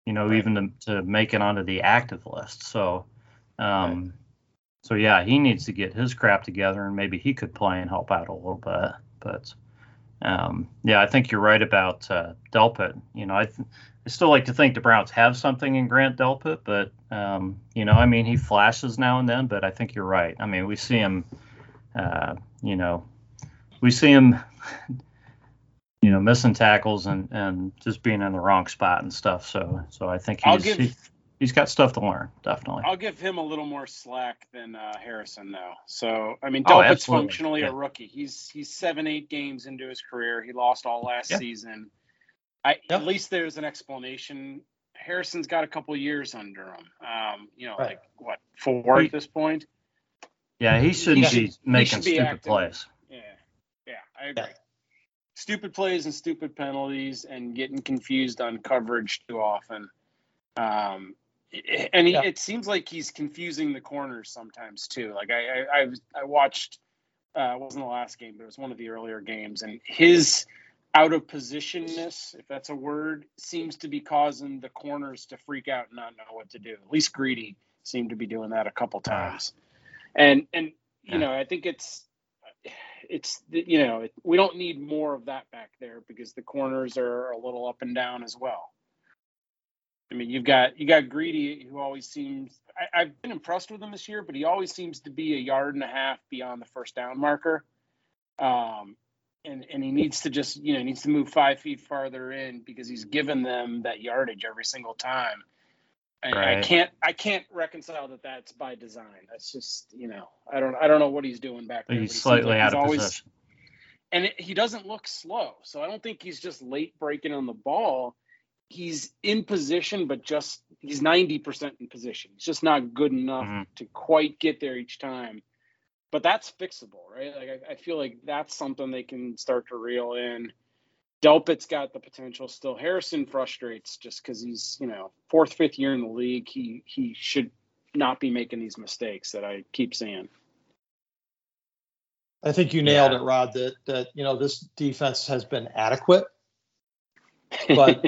you know, right. even to, to make it onto the active list. So. Um, right. So, yeah, he needs to get his crap together, and maybe he could play and help out a little bit. But, um, yeah, I think you're right about uh, Delpit. You know, I, th- I still like to think the Browns have something in Grant Delpit, but, um, you know, I mean, he flashes now and then, but I think you're right. I mean, we see him, uh, you know, we see him, you know, missing tackles and, and just being in the wrong spot and stuff. So, so I think he's... Give- He's got stuff to learn, definitely. I'll give him a little more slack than uh, Harrison, though. So, I mean, Delpit's oh, functionally yeah. a rookie. He's he's seven, eight games into his career. He lost all last yeah. season. I yeah. At least there's an explanation. Harrison's got a couple years under him. Um, you know, right. like, what, four he, at this point? Yeah, he shouldn't he should, be making should be stupid active. plays. Yeah, yeah, I agree. Yeah. stupid plays and stupid penalties and getting confused on coverage too often. Um, and he, yeah. It seems like he's confusing the corners sometimes too. Like I, I, I, I watched, uh, it wasn't the last game, but it was one of the earlier games, and his out of positionness, if that's a word, seems to be causing the corners to freak out and not know what to do. At least Greedy seemed to be doing that a couple times. And, and, you yeah. know, I think it's, it's, you know, it, we don't need more of that back there because the corners are a little up and down as well. I mean, you've got you got Greedy, who always seems – I've been impressed with him this year, but he always seems to be a yard and a half beyond the first down marker. Um, and, and he needs to just – you know, he needs to move five feet farther in because he's given them that yardage every single time. And right. I can't I can't reconcile that that's by design. That's just, you know, I don't I don't know what he's doing back there. He's slightly like out he's of always, position. And it, he doesn't look slow, so I don't think he's just late breaking on the ball. He's in position, but just he's ninety percent in position. He's just not good enough mm-hmm. to quite get there each time. But that's fixable, right? Like I, I feel like that's something they can start to reel in. Delpit's got the potential still. Harrison frustrates just because he's, you know, fourth, fifth year in the league. He he should not be making these mistakes that I keep seeing. I think you nailed yeah. it, Rod, that that you know this defense has been adequate, but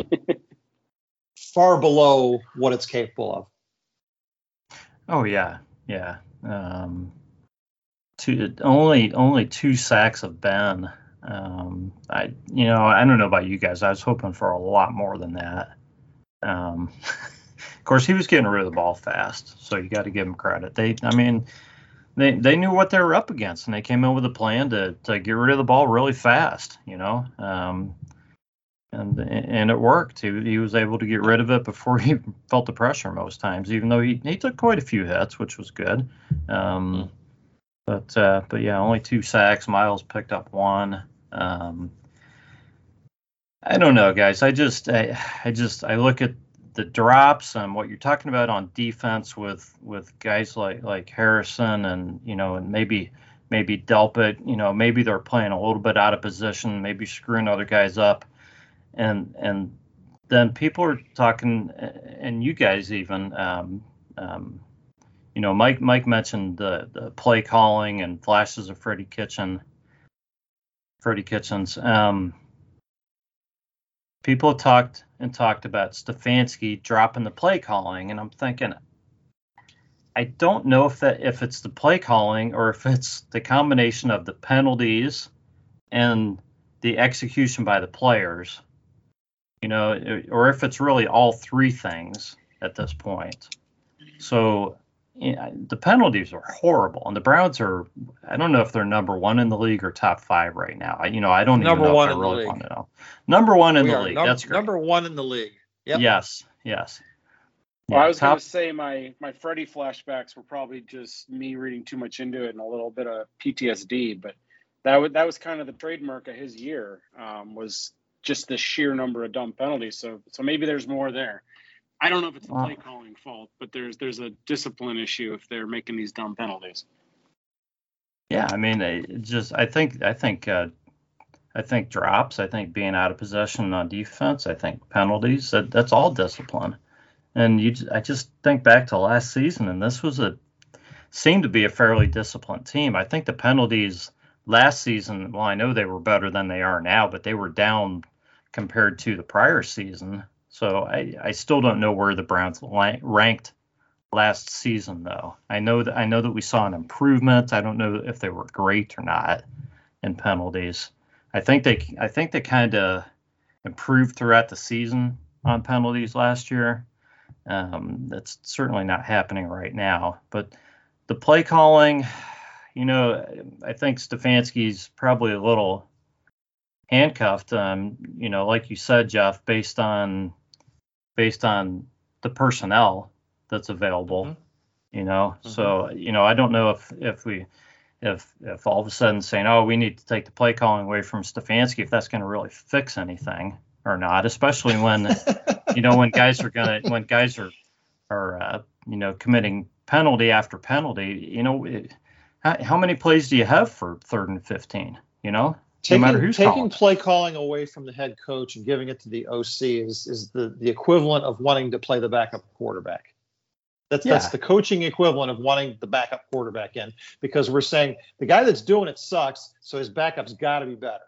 far below what it's capable of. Oh yeah, yeah. Um, two only only two sacks have been. Um, I you know I don't know about you guys. I was hoping for a lot more than that. Um, of course, he was getting rid of the ball fast, so you got to give him credit. They I mean they they knew what they were up against, and they came in with a plan to to get rid of the ball really fast. You know. Um, And and it worked. He, he was able to get rid of it before he felt the pressure most times, even though he, he took quite a few hits, which was good. Um, but, uh, but yeah, only two sacks. Miles picked up one. Um, I don't know, guys. I just I, I just I look at the drops and what you're talking about on defense with, with guys like, like Harrison and, you know, and maybe maybe Delpit. You know, maybe they're playing a little bit out of position, maybe screwing other guys up. And and then people are talking, and you guys even, um, um, you know, Mike Mike mentioned the, the play calling and flashes of Freddie Kitchen, Freddie Kitchens. Um, people talked and talked about Stefanski dropping the play calling, and I'm thinking, I don't know if that if it's the play calling or if it's the combination of the penalties and the execution by the players. You know, or if it's really all three things at this point. So you know, the penalties are horrible, and the Browns are. I don't know if they're number one in the league or top five right now. I, you know, I don't even know if I really want to know. Number one in the league. Num- That's great. Number one in the league. Yep. Yes. Yes. Well, yeah, I was top- going to say my my Freddie flashbacks were probably just me reading too much into it and a little bit of P T S D, but that was that was kind of the trademark of his year. Um, was. Just the sheer number of dumb penalties. So so maybe there's more there. I don't know if it's the wow. play calling fault, but there's there's a discipline issue if they're making these dumb penalties. Yeah, I mean, it just I think I think uh, I think drops. I think being out of possession on defense. I think penalties. That that's all discipline. And you, I just think back to last season, and this was a seemed to be a fairly disciplined team. I think the penalties last season. Well, I know they were better than they are now, but they were down compared to the prior season. So I, I still don't know where the Browns ranked last season, though. I know that I know that we saw an improvement. I don't know if they were great or not in penalties. I think they I think they kind of improved throughout the season on penalties last year. Um, that's certainly not happening right now. But the play calling, you know, I think Stefanski's probably a little handcuffed, um, you know, like you said, Jeff, based on based on the personnel that's available, mm-hmm. you know. Mm-hmm. So, you know, I don't know if if we if if all of a sudden saying, oh, we need to take the play calling away from Stefanski, if that's going to really fix anything or not, especially when you know when guys are gonna when guys are are uh, you know committing penalty after penalty. You know, it, how, how many plays do you have for third and fifteen? You know. Taking, no matter who's taking calling. Play calling away from the head coach and giving it to the O C is, is the, the equivalent of wanting to play the backup quarterback. That's, yeah. that's the coaching equivalent of wanting the backup quarterback in, because we're saying the guy that's doing it sucks, so his backup's got to be better.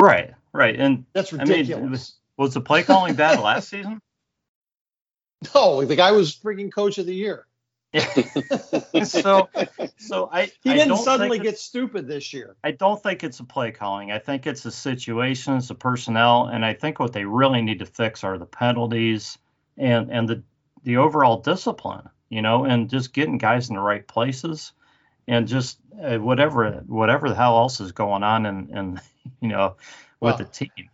Right, right. And that's ridiculous. I mean, was, was the play calling bad last season? No, the guy was freaking coach of the year. Yeah. so so I he didn't I don't suddenly get stupid this year. I don't think it's a play calling. I think it's the situations, the personnel, and I think what they really need to fix are the penalties and and the the overall discipline, you know, and just getting guys in the right places and just uh, whatever whatever the hell else is going on and and you know with well, the team.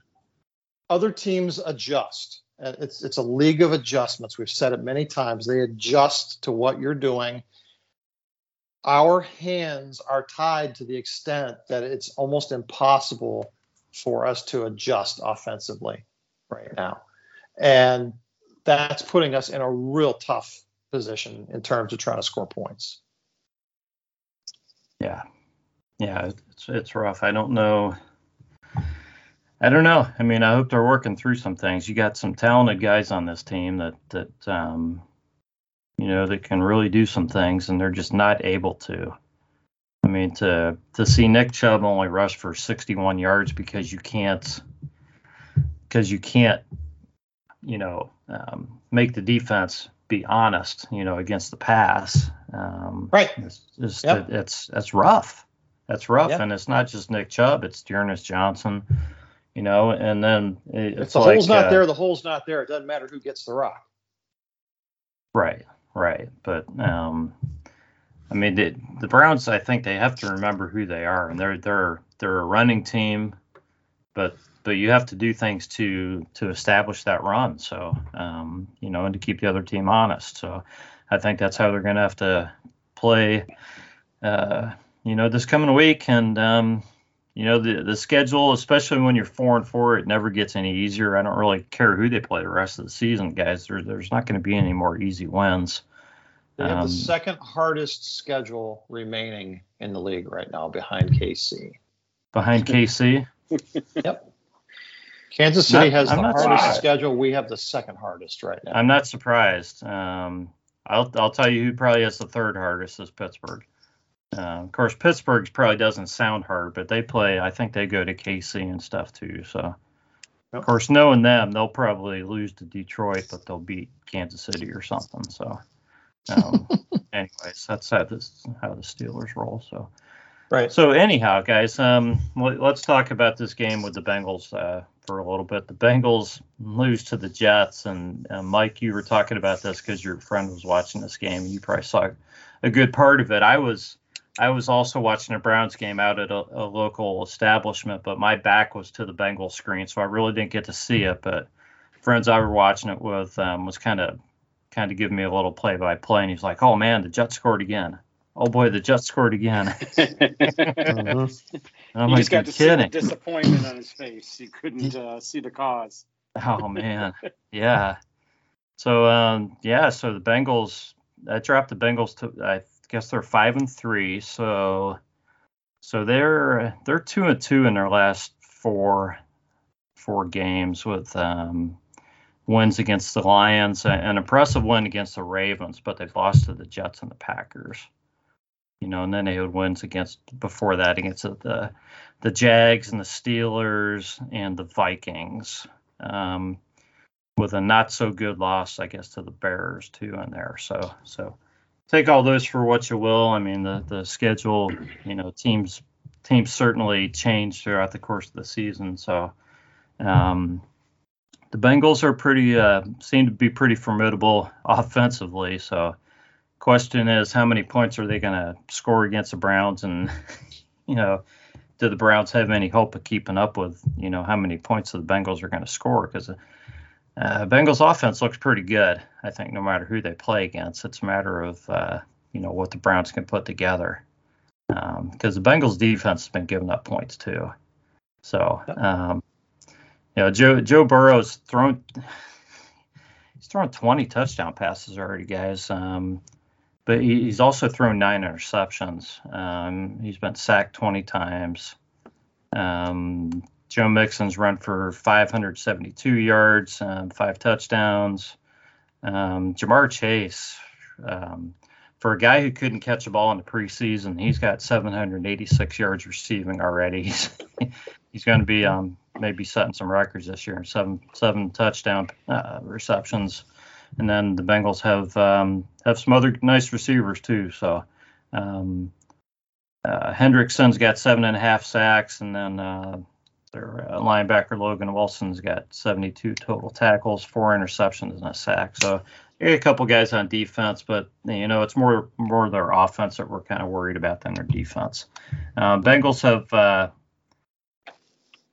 Other teams adjust. It's it's a league of adjustments. We've said it many times. They adjust to what you're doing. Our hands are tied to the extent that it's almost impossible for us to adjust offensively right now. And that's putting us in a real tough position in terms of trying to score points. Yeah. Yeah, it's it's rough. I don't know. I don't know. I mean, I hope they're working through some things. You got some talented guys on this team that, that um, you know, that can really do some things, and they're just not able to. I mean, to to see Nick Chubb only rush for sixty-one yards because you can't, because you can't, you know, um, make the defense be honest, you know, against the pass. Um, right. It's, it's, yep. it, it's, it's rough. That's rough, yep. And it's not just Nick Chubb. It's Dearness Johnson. You know, and then it's if the like, hole's not uh, there, the hole's not there. It doesn't matter who gets the rock. Right, right. But um, I mean, the, the Browns. I think they have to remember who they are, and they're they're they're a running team, but but you have to do things to to establish that run. So um, you know, and to keep the other team honest. So I think that's how they're going to have to play. Uh, you know, this coming week and. Um, You know, the the schedule, especially when you're four and four, it never gets any easier. I don't really care who they play the rest of the season, guys. There, there's not going to be any more easy wins. They have um, the second hardest schedule remaining in the league right now behind K C. Behind K C? Yep. Kansas City not, has I'm the hardest surprised. schedule. We have the second hardest right now. I'm not surprised. Um, I'll, I'll tell you who probably has the third hardest is Pittsburgh. Uh, of course, Pittsburgh's probably doesn't sound hard, but they play. I think they go to K C and stuff too. So, of course, knowing them, they'll probably lose to Detroit, but they'll beat Kansas City or something. So, um, anyways, that's how this how the Steelers roll. So, right. So, anyhow, guys, um, let's talk about this game with the Bengals uh, for a little bit. The Bengals lose to the Jets, and, and Mike, you were talking about this because your friend was watching this game, and you probably saw a good part of it. I was. I was also watching a Browns game out at a, a local establishment, but my back was to the Bengals screen, so I really didn't get to see it. But friends I were watching it with um, was kind of kind of giving me a little play-by-play, and he's like, oh, man, the Jets scored again. Oh, boy, the Jets scored again. mm-hmm. I'm you like, just got to kidding. see the disappointment on his face. You couldn't uh, see the cause. Oh, man, yeah. So, um, yeah, so the Bengals – I dropped the Bengals to I guess they're five and three, so so they're they're two and two in their last four four games with um, wins against the Lions, an impressive win against the Ravens, but they've lost to the Jets and the Packers. You know, and then they had wins against before that against the the Jags and the Steelers and the Vikings, um, with a not so good loss, I guess, to the Bears too in there. So so. Take all those for what you will. I mean, the, the schedule, you know, teams teams certainly change throughout the course of the season. So um, the Bengals are pretty uh, seem to be pretty formidable offensively. So question is, how many points are they going to score against the Browns? And, you know, do the Browns have any hope of keeping up with, you know, how many points the Bengals are going to score? Because Uh, Bengals offense looks pretty good, I think, no matter who they play against. It's a matter of, uh, you know, what the Browns can put together. Um, because the Bengals defense has been giving up points, too. So, um, you know, Joe Joe Burrow's thrown – he's thrown twenty touchdown passes already, guys. Um, but he, he's also thrown nine interceptions. Um, he's been sacked twenty times. Um, Joe Mixon's run for five hundred seventy-two yards, um, five touchdowns. Um, Jamar Chase, um, for a guy who couldn't catch a ball in the preseason, he's got seven hundred eighty-six yards receiving already. He's going to be um, maybe setting some records this year. Seven seven touchdown uh, receptions. And then the Bengals have um, have some other nice receivers too. So um, uh, Hendrickson's got seven and a half sacks, and then uh, their uh, linebacker Logan Wilson's got seventy-two total tackles, four interceptions, and a sack. So a couple guys on defense, but you know it's more more their offense that we're kind of worried about than their defense. Uh, Bengals have uh,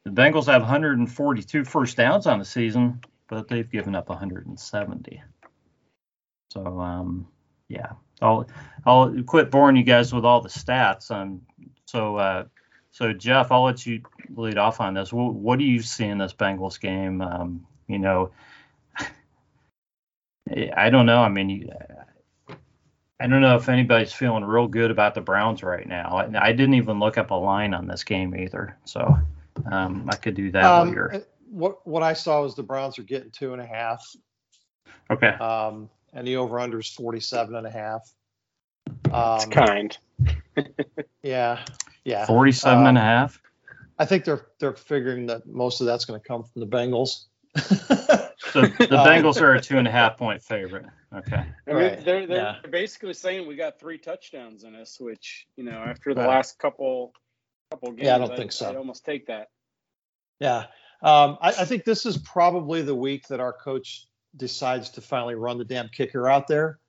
the Bengals have one hundred forty-two first downs on the season, but they've given up one hundred seventy. So, um, yeah, I'll I'll quit boring you guys with all the stats. Um, so, uh, so Jeff, I'll let you lead off on this. What, what do you see in this Bengals game? Um, you know, I don't know. I mean, I don't know if anybody's feeling real good about the Browns right now. I, I didn't even look up a line on this game either, so um, I could do that um, later. It- What what I saw was the Browns are getting two and a half. Okay. Um, and the over under is forty-seven and a half. Um, That's kind. yeah. Yeah. forty-seven um, and a half. I think they're they're figuring that most of that's going to come from the Bengals. So the Bengals um, are a two and a half point favorite. Okay. I mean, right. They're they're yeah. basically saying we got three touchdowns in us, which you know after the right. last couple couple games. Yeah, I don't I, think so. I'd almost take that. Yeah. Um, I, I think this is probably the week that our coach decides to finally run the damn kicker out there.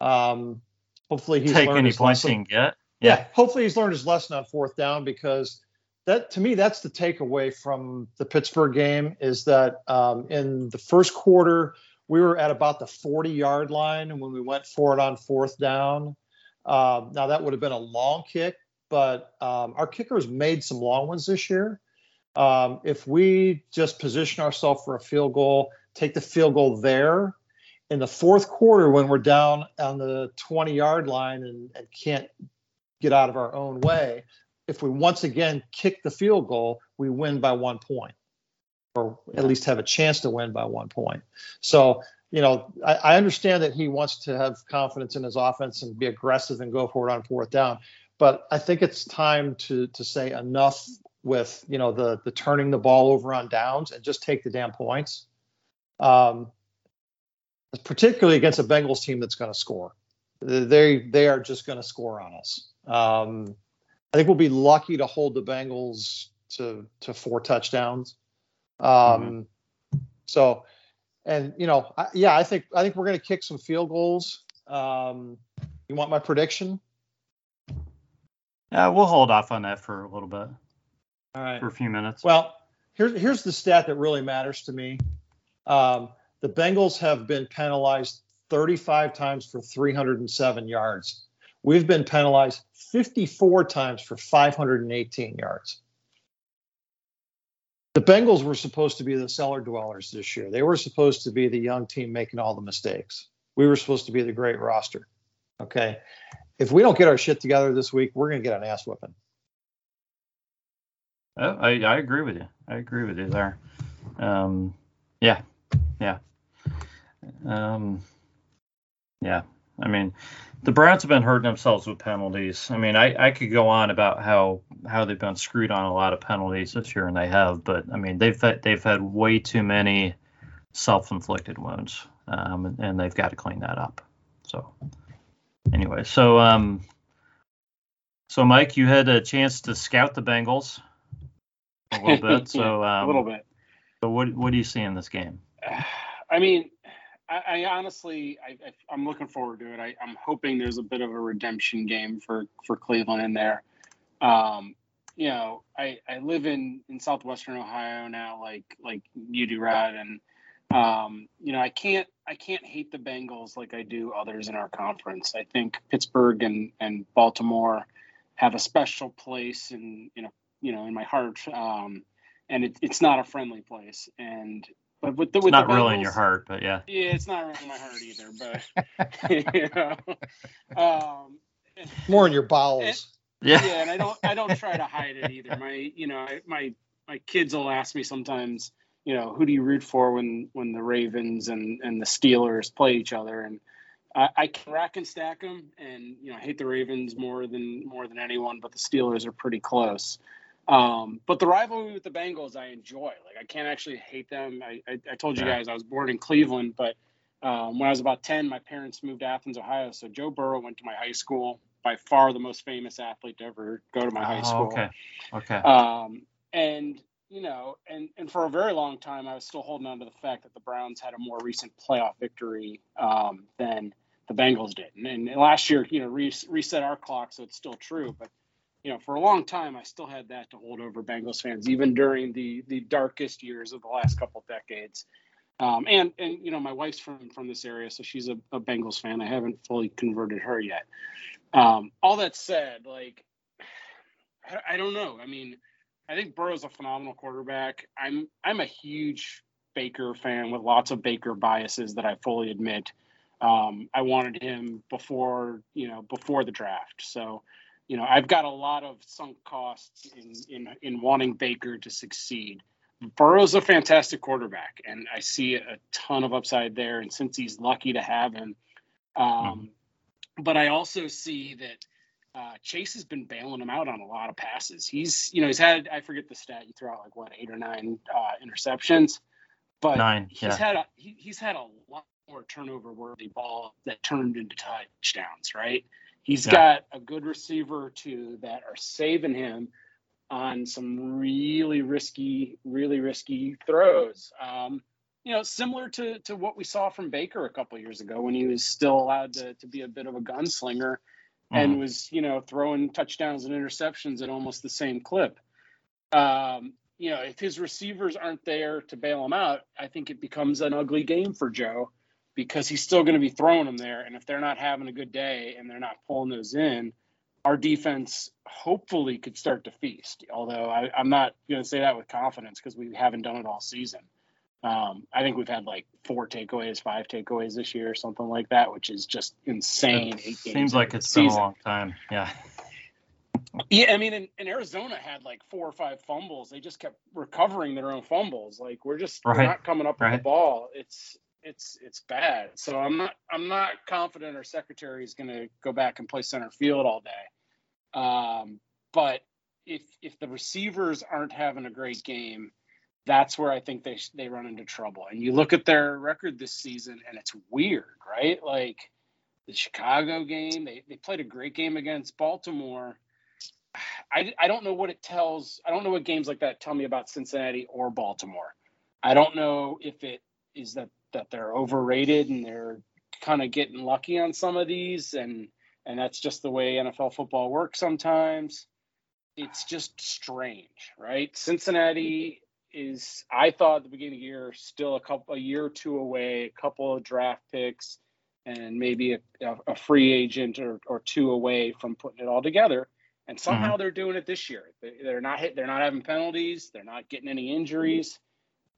Um, hopefully he's Take learned any his points lesson. He can get. Yeah. yeah, hopefully he's learned his lesson on fourth down, because that to me that's the takeaway from the Pittsburgh game is that um, in the first quarter we were at about the forty-yard line when we went for it on fourth down. Um, now that would have been a long kick, but um, our kickers made some long ones this year. Um, if we just position ourselves for a field goal, take the field goal there in the fourth quarter when we're down on the twenty-yard line and, and can't get out of our own way, if we once again kick the field goal, we win by one point, or at least have a chance to win by one point. So, you know, I, I understand that he wants to have confidence in his offense and be aggressive and go for it on fourth down, but I think it's time to to say enough with, you know, the the turning the ball over on downs and just take the damn points, um, particularly against a Bengals team that's going to score. They they are just going to score on us. Um, I think we'll be lucky to hold the Bengals to to four touchdowns. Um, mm-hmm. So, and, you know, I, yeah, I think I think we're going to kick some field goals. Um, you want my prediction? Yeah, we'll hold off on that for a little bit. All right. For a few minutes. Well, here's here's the stat that really matters to me. Um, the Bengals have been penalized thirty-five times for three hundred seven yards. We've been penalized fifty-four times for five hundred eighteen yards. The Bengals were supposed to be the cellar dwellers this year. They were supposed to be the young team making all the mistakes. We were supposed to be the great roster. Okay. If we don't get our shit together this week, we're going to get an ass whipping. Oh, I, I agree with you. I agree with you there. Um, yeah, yeah, um, yeah. I mean, the Browns have been hurting themselves with penalties. I mean, I, I could go on about how, how they've been screwed on a lot of penalties this year, and they have. But I mean, they've had, they've had way too many self-inflicted wounds, um, and, and they've got to clean that up. So, anyway, so um, so Mike, you had a chance to scout the Bengals a little bit. So um, a little bit. So what what do you see in this game? I mean, I, I honestly, I, I, I'm looking forward to it. I, I'm hoping there's a bit of a redemption game for, for Cleveland in there. Um, you know, I, I live in, in southwestern Ohio now, like like you do, Rod, and um, you know, I can't I can't hate the Bengals like I do others in our conference. I think Pittsburgh and, and Baltimore have a special place in you know. you know, in my heart. Um, and it, it's not a friendly place. And, but with the, it's with not the Bengals, really in your heart, but yeah. Yeah. It's not really in my heart either, but, you know, um, more in your bowels. Yeah. Yeah, and I don't I don't try to hide it either. My you know I, my my kids will ask me sometimes, you know, who do you root for when when the Ravens and, and the Steelers play each other, and I, I can rack and stack them, and you know I hate the Ravens more than more than anyone, but the Steelers are pretty close. Um, but the rivalry with the Bengals, I enjoy. Like I can't actually hate them. I I, I told you guys I was born in Cleveland, but um, when I was about ten, my parents moved to Athens, Ohio. So Joe Burrow went to my high school. By far the most famous athlete to ever go to my high school. Oh, okay. Okay. Um, and, you know, and, and for a very long time, I was still holding on to the fact that the Browns had a more recent playoff victory um, than the Bengals did. And, and last year, you know, re- reset our clock, so it's still true. But, you know, for a long time, I still had that to hold over Bengals fans, even during the the darkest years of the last couple of decades. Um, and, and, you know, my wife's from, from this area, so she's a, a Bengals fan. I haven't fully converted her yet. Um, all that said, like, I, I don't know. I mean, I think Burrow's a phenomenal quarterback. I'm, I'm a huge Baker fan with lots of Baker biases that I fully admit. Um, I wanted him before, you know, before the draft. So, you know, I've got a lot of sunk costs in, in, in wanting Baker to succeed. Burrow's a fantastic quarterback, and I see a ton of upside there. And since he's lucky to have him, um, mm-hmm. But I also see that uh, Chase has been bailing him out on a lot of passes. He's, you know, he's had, I forget the stat, you threw out like what, eight or nine uh, interceptions, but nine, he's yeah. had a, he, he's had a lot more turnover-worthy ball that turned into touchdowns, right? He's yeah. got a good receiver or two that are saving him on some really risky, really risky throws. Um, You know, similar to, to what we saw from Baker a couple of years ago when he was still allowed to, to be a bit of a gunslinger and mm. was, you know, throwing touchdowns and interceptions at almost the same clip. Um, you know, if his receivers aren't there to bail him out, I think it becomes an ugly game for Joe because he's still going to be throwing them there. And if they're not having a good day and they're not pulling those in, our defense hopefully could start to feast. Although I, I'm not going to say that with confidence because we haven't done it all season. Um, I think we've had like four takeaways, five takeaways this year or something like that, which is just insane. It seems like it's been a long time. Yeah. Yeah. I mean, in, in Arizona had like four or five fumbles. They just kept recovering their own fumbles. Like we're just right. we're not coming up right. with the ball. It's, it's, it's bad. So I'm not, I'm not confident our secretary is going to go back and play center field all day. Um, but if, if the receivers aren't having a great game, that's where I think they they run into trouble. And you look at their record this season, and it's weird, right? Like the Chicago game, they, they played a great game against Baltimore. I, I don't know what it tells. I don't know what games like that tell me about Cincinnati or Baltimore. I don't know if it is that, that they're overrated and they're kind of getting lucky on some of these, and and that's just the way N F L football works sometimes. It's just strange, right? Cincinnati is, I thought at the beginning of the year, still a couple a year or two away, a couple of draft picks, and maybe a, a free agent or, or two away from putting it all together. And somehow mm-hmm. they're doing it this year. They're not hit. They're not having penalties. They're not getting any injuries,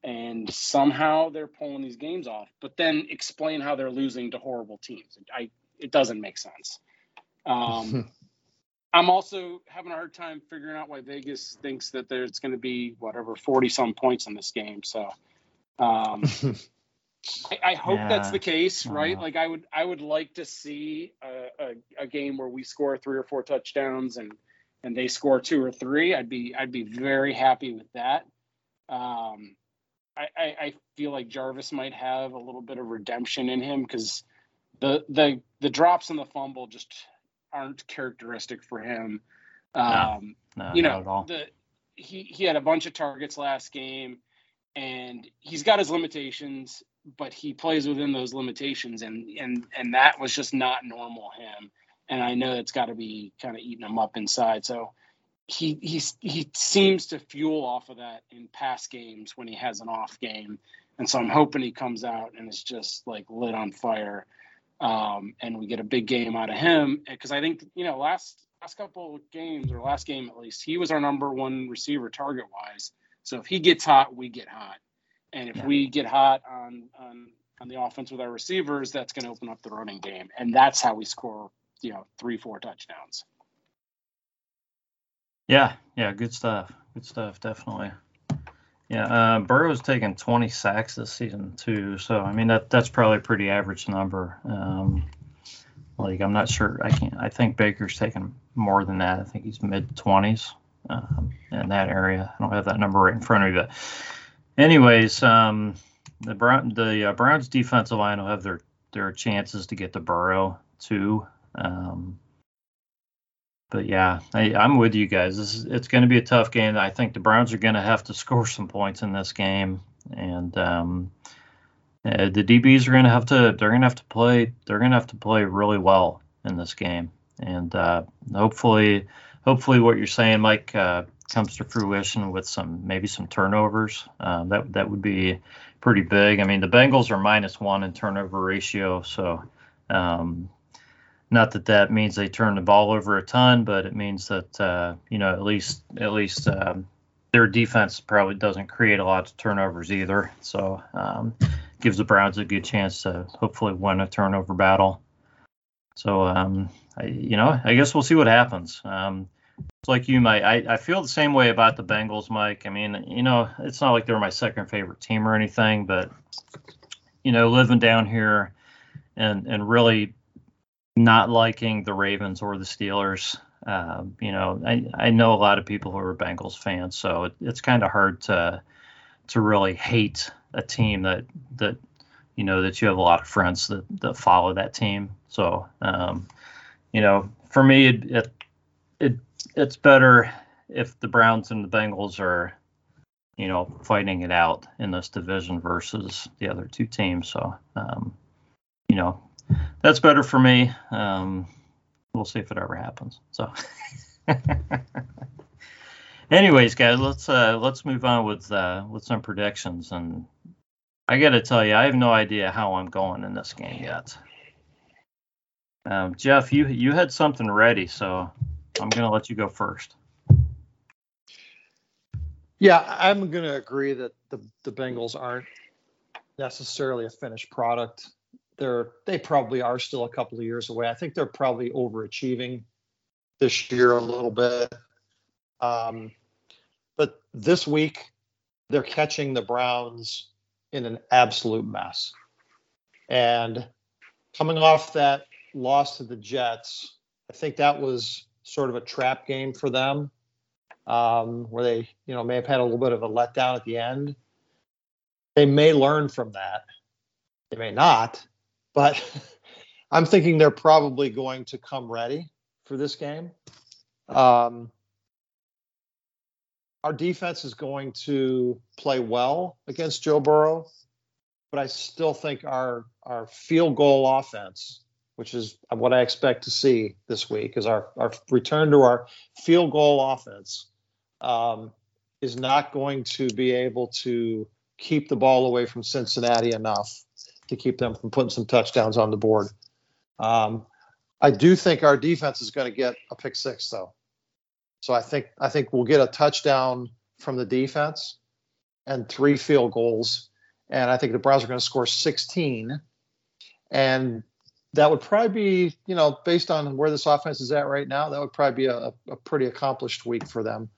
and somehow they're pulling these games off. But then explain how they're losing to horrible teams. I it doesn't make sense. Um, I'm also having a hard time figuring out why Vegas thinks that there's going to be whatever forty some points in this game. So um, I, I hope yeah. that's the case, right? Uh, like I would, I would like to see a, a, a game where we score three or four touchdowns and, and they score two or three. I'd be, I'd be very happy with that. Um, I, I, I feel like Jarvis might have a little bit of redemption in him because the, the, the drops and the fumble just aren't characteristic for him. Um, no, no, you know, the, he, he had a bunch of targets last game and he's got his limitations, but he plays within those limitations. And, and, and that was just not normal him. And I know it's gotta be kind of eating him up inside. So he, he's, he seems to fuel off of that in past games when he has an off game. And so I'm hoping he comes out and is just like lit on fire. Um, and we get a big game out of him because I think, you know, last last couple of games or last game at least, he was our number one receiver target wise. So if he gets hot, we get hot. And if yeah. we get hot on, on on the offense with our receivers, that's going to open up the running game. And that's how we score, you know, three, four touchdowns. Yeah, yeah, good stuff. Good stuff, definitely. Yeah, uh, Burrow's taken twenty sacks this season too, so I mean that that's probably a pretty average number. Um, like I'm not sure. I can't. I think Baker's taken more than that. I think he's mid twenties um, in that area. I don't have that number right in front of me, but anyways, um, the Brown the uh, Browns defensive line will have their their chances to get to Burrow too. Um, But yeah, I, I'm with you guys. This is, it's going to be a tough game. I think the Browns are going to have to score some points in this game, and um, uh, the D Bs are going to have to. They're going to have to play. They're going to have to play really well in this game, and uh, hopefully, hopefully, what you're saying, Mike, uh, comes to fruition with some maybe some turnovers. Uh, that that would be pretty big. I mean, the Bengals are minus one in turnover ratio, so. Um, Not that that means they turn the ball over a ton, but it means that uh, you know at least at least um, their defense probably doesn't create a lot of turnovers either. So um, gives the Browns a good chance to hopefully win a turnover battle. So um, I, you know I guess we'll see what happens. Um, it's like you, Mike. I, I feel the same way about the Bengals, Mike. I mean you know it's not like they're my second favorite team or anything, but you know living down here and and really. Not liking the Ravens or the Steelers, uh, you know, I, I know a lot of people who are Bengals fans, so it, it's kind of hard to to really hate a team that that you know that you have a lot of friends that, that follow that team. So, um, you know, for me, it, it it it's better if the Browns and the Bengals are, you know, fighting it out in this division versus the other two teams. So, um, you know. That's better for me. Um, we'll see if it ever happens. So, anyways, guys, let's uh, let's move on with uh, with some predictions. And I got to tell you, I have no idea how I'm going in this game yet. Um, Jeff, you you had something ready, so I'm gonna let you go first. Yeah, I'm gonna agree that the the Bengals aren't necessarily a finished product. They're they probably are still a couple of years away. I think they're probably overachieving this year a little bit. Um, but this week, they're catching the Browns in an absolute mess. And coming off that loss to the Jets, I think that was sort of a trap game for them, um, where they you know may have had a little bit of a letdown at the end. They may learn from that. They may not. But I'm thinking they're probably going to come ready for this game. Um, our defense is going to play well against Joe Burrow, but I still think our, our field goal offense, which is what I expect to see this week, is our, our return to our field goal offense um, is not going to be able to keep the ball away from Cincinnati enough to keep them from putting some touchdowns on the board. Um, I do think our defense is going to get a pick six, though. So I think I think we'll get a touchdown from the defense and three field goals. And I think the Browns are going to score sixteen. And that would probably be, you know, based on where this offense is at right now, that would probably be a, a pretty accomplished week for them.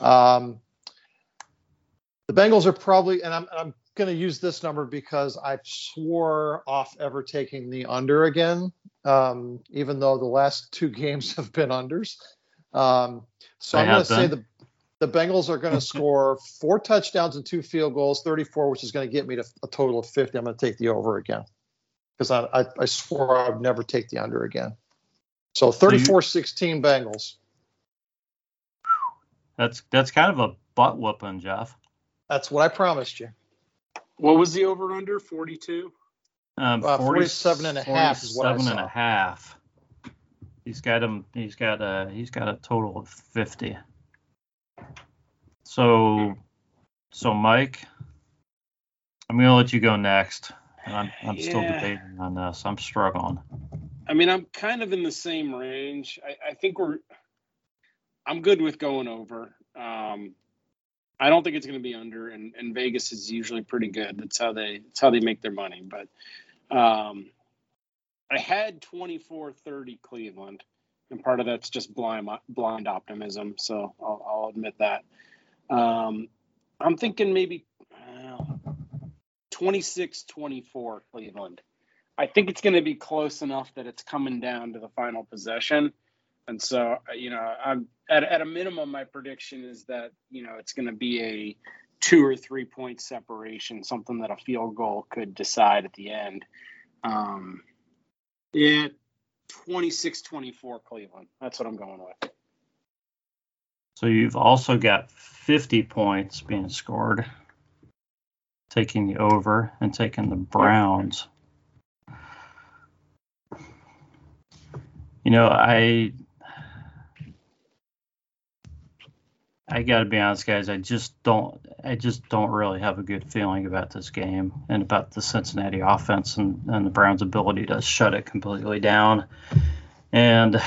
Um, the Bengals are probably, and I'm, I'm going to use this number because I swore off ever taking the under again, um, even though the last two games have been unders. Um, so I I'm going to say the the Bengals are going to score four touchdowns and two field goals, thirty-four, which is going to get me to a total of fifty. I'm going to take the over again because I, I, I swore I would never take the under again. So thirty-four sixteen Bengals. That's, that's kind of a butt whooping, Jeff. That's what I promised you. What was the over under? forty-two? Um, uh, forty-seven and a half is what I saw. forty-seven and a half. He's got him. He's got a. He's got a total of fifty. So, so Mike, I'm gonna let you go next. And I'm I'm yeah. still debating on this. I'm struggling. I mean, I'm kind of in the same range. I, I think we're. I'm good with going over. Um, I don't think it's going to be under, and, and Vegas is usually pretty good. That's how they that's how they make their money. But um, I had twenty-four thirty Cleveland, and part of that's just blind blind optimism. So I'll, I'll admit that. Um, I'm thinking maybe twenty-six twenty-four Cleveland. I think it's going to be close enough that it's coming down to the final possession. And so, you know, I'm at, at a minimum, my prediction is that, you know, it's going to be a two or three point separation, something that a field goal could decide at the end. Um, yeah, twenty-six twenty-four Cleveland. That's what I'm going with. So you've also got fifty points being scored, taking the over and taking the Browns. You know, I I gotta be honest, guys. I just don't. I just don't really have a good feeling about this game and about the Cincinnati offense and, and the Browns' ability to shut it completely down. And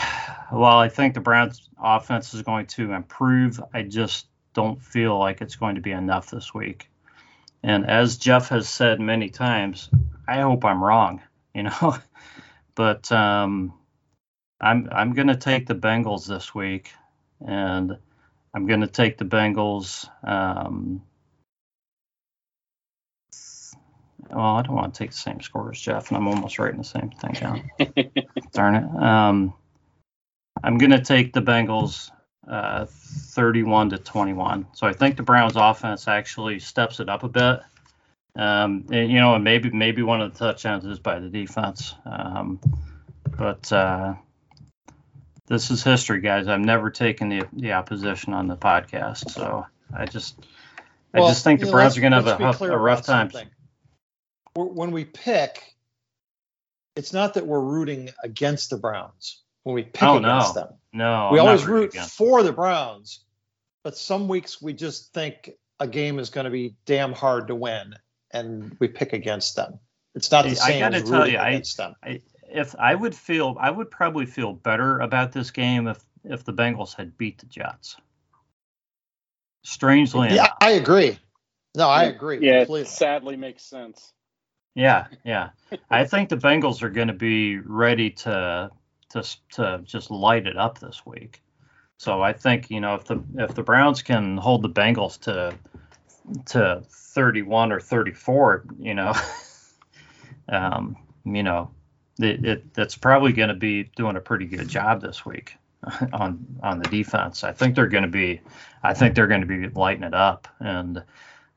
while I think the Browns' offense is going to improve, I just don't feel like it's going to be enough this week. And as Jeff has said many times, I hope I'm wrong. You know, but. Um, I'm I'm going to take the Bengals this week, and I'm going to take the Bengals. Um, well, I don't want to take the same score as Jeff, and I'm almost writing the same thing down. Darn it. Um, I'm going to take the Bengals uh, thirty-one to twenty-one. So I think the Browns' offense actually steps it up a bit. Um, and, you know, and maybe maybe one of the touchdowns is by the defense. Um, but. Uh, This is history, guys. I've never taken the the opposition on the podcast, so I just I well, just think the Browns are going to have a, huff, a rough time. When we pick, it's not that we're rooting against the Browns. When we pick oh, against no. them, no, we I'm always root for the Browns. But some weeks we just think a game is going to be damn hard to win, and we pick against them. It's not the same I gotta as rooting tell you, against I, them. I, If I would feel, I would probably feel better about this game if, if the Bengals had beat the Jets. Strangely yeah, enough. I agree. No, I agree. Yeah, completely. It sadly makes sense. Yeah, yeah. I think the Bengals are going to be ready to to to just light it up this week. So I think you know if the if the Browns can hold the Bengals to to thirty-one or thirty-four, you know, um, you know. It, it, that's probably going to be doing a pretty good job this week on on the defense. I think they're going to be, I think they're going to be lighting it up, and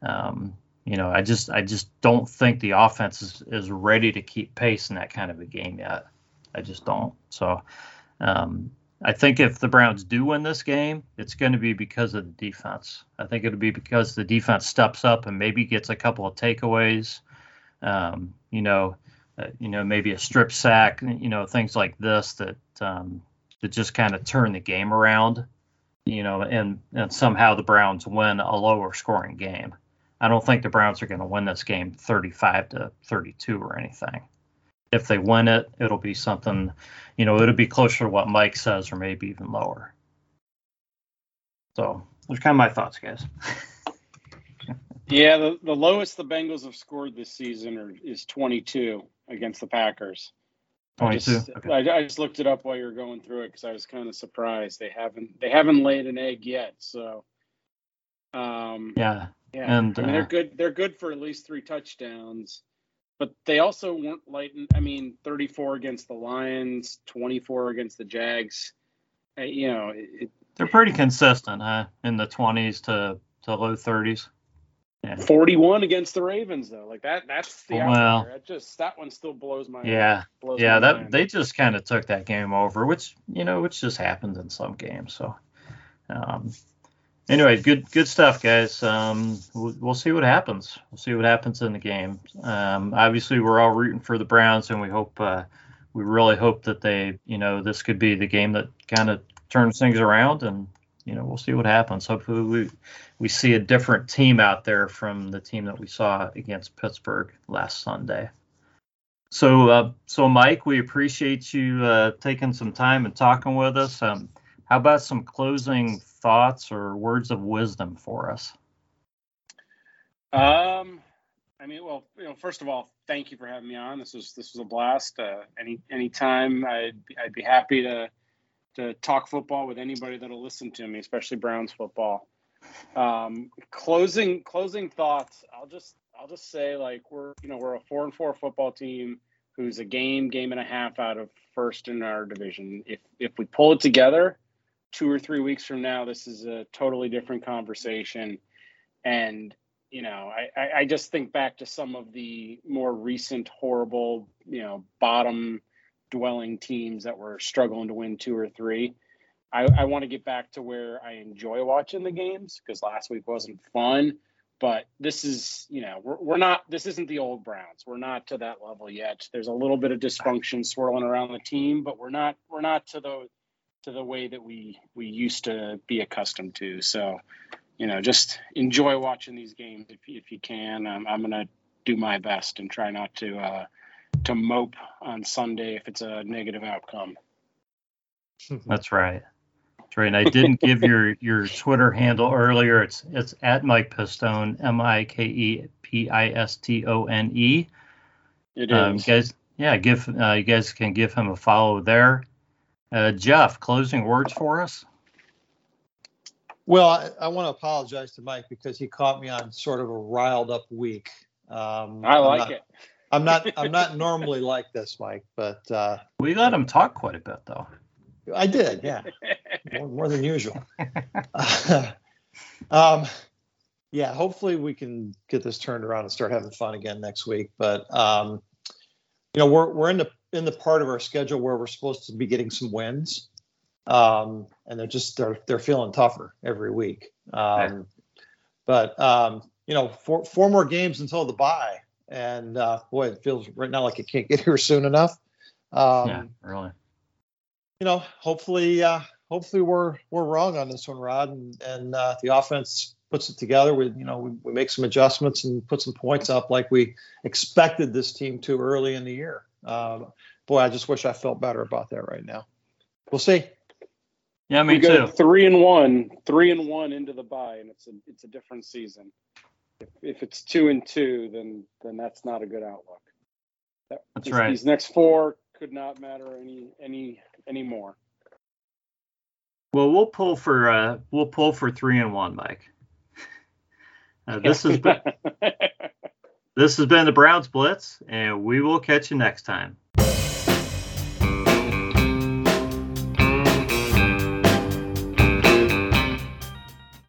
um, you know, I just I just don't think the offense is, is ready to keep pace in that kind of a game yet. I just don't. So um, I think if the Browns do win this game, it's going to be because of the defense. I think it'll be because the defense steps up and maybe gets a couple of takeaways. Um, you know. Uh, you know, maybe a strip sack, you know, things like this that um, that just kind of turn the game around, you know, and, and somehow the Browns win a lower scoring game. I don't think the Browns are going to win this game thirty-five to thirty-two or anything. If they win it, it'll be something, you know, it'll be closer to what Mike says or maybe even lower. So those are kind of my thoughts, guys. Yeah, the, the lowest the Bengals have scored this season are, is twenty-two against the Packers. twenty-two. I just, okay. I, I just looked it up while you were going through it because I was kind of surprised they haven't they haven't laid an egg yet. So, um, yeah, yeah, and I mean, uh, they're good. They're good for at least three touchdowns, but they also weren't lighting. I mean, thirty-four against the Lions, twenty-four against the Jags. Uh, you know, it, they're pretty consistent, huh? In the twenties to to low thirties. Yeah. forty-one against the Ravens though, like that. That's the well. That just that one still blows my yeah blows yeah. My that mind. They just kind of took that game over, which you know, which just happens in some games. So, um, anyway, good good stuff, guys. Um, we'll, we'll see what happens. We'll see what happens in the game. Um, obviously, we're all rooting for the Browns, and we hope uh, we really hope that they, you know, this could be the game that kind of turns things around and. You know, we'll see what happens. Hopefully we, we see a different team out there from the team that we saw against Pittsburgh last Sunday. So, uh, so Mike, we appreciate you uh, taking some time and talking with us. Um, how about some closing thoughts or words of wisdom for us? Um, I mean, well, you know, first of all, thank you for having me on. This was this was a blast. Uh, any any time, I'd I'd be happy to. to talk football with anybody that'll listen to me, especially Browns football. Um, closing closing thoughts. I'll just I'll just say like we're you know we're a four and four football team who's a game game and a half out of first in our division. If if we pull it together, two or three weeks from now, this is a totally different conversation. And you know, I, I just think back to some of the more recent horrible, you know, bottom dwelling teams that were struggling to win two or three. I, I want to get back to where I enjoy watching the games, because last week wasn't fun. But this is, you know, we're, we're not, this isn't the old Browns. We're not to that level yet. There's a little bit of dysfunction swirling around the team, but we're not, we're not to the, to the way that we, we used to be accustomed to. So, you know, just enjoy watching these games if, if you can. Um, I'm going to do my best and try not to, uh, to mope on Sunday if it's a negative outcome. That's right. That's right. And I didn't give your, your Twitter handle earlier. It's it's at Mike Pistone, M I K E P I S T O N E. It is. Um, you guys, yeah, give uh, you guys can give him a follow there. Uh, Jeff, closing words for us? Well, I, I want to apologize to Mike because he caught me on sort of a riled up week. Um, I like I'm not, it. I'm not I'm not normally like this, Mike, but uh, we let him talk quite a bit, though. I did, yeah, more, more than usual. Uh, um, yeah, hopefully we can get this turned around and start having fun again next week. But um, you know, we're we're in the in the part of our schedule where we're supposed to be getting some wins, um, and they're just they're they're feeling tougher every week. Um, right. But um, you know, four four more games until the bye, and uh, boy, it feels right now like it can't get here soon enough. Um, yeah, really. You know, hopefully, uh, hopefully we're we're wrong on this one, Rod, and and uh, the offense puts it together. We you know we, we make some adjustments and put some points up like we expected this team to early in the year. Um, boy, I just wish I felt better about that right now. We'll see. Yeah, me we too. Go three and one, three and one into the bye, and it's a it's a different season. If, if it's two and two, then then that's not a good outlook. That, that's these, right. These next four could not matter any any. anymore. Well, we'll pull for uh, we'll pull for three and one, Mike. Uh, this has been this has been the Browns Blitz, and we will catch you next time.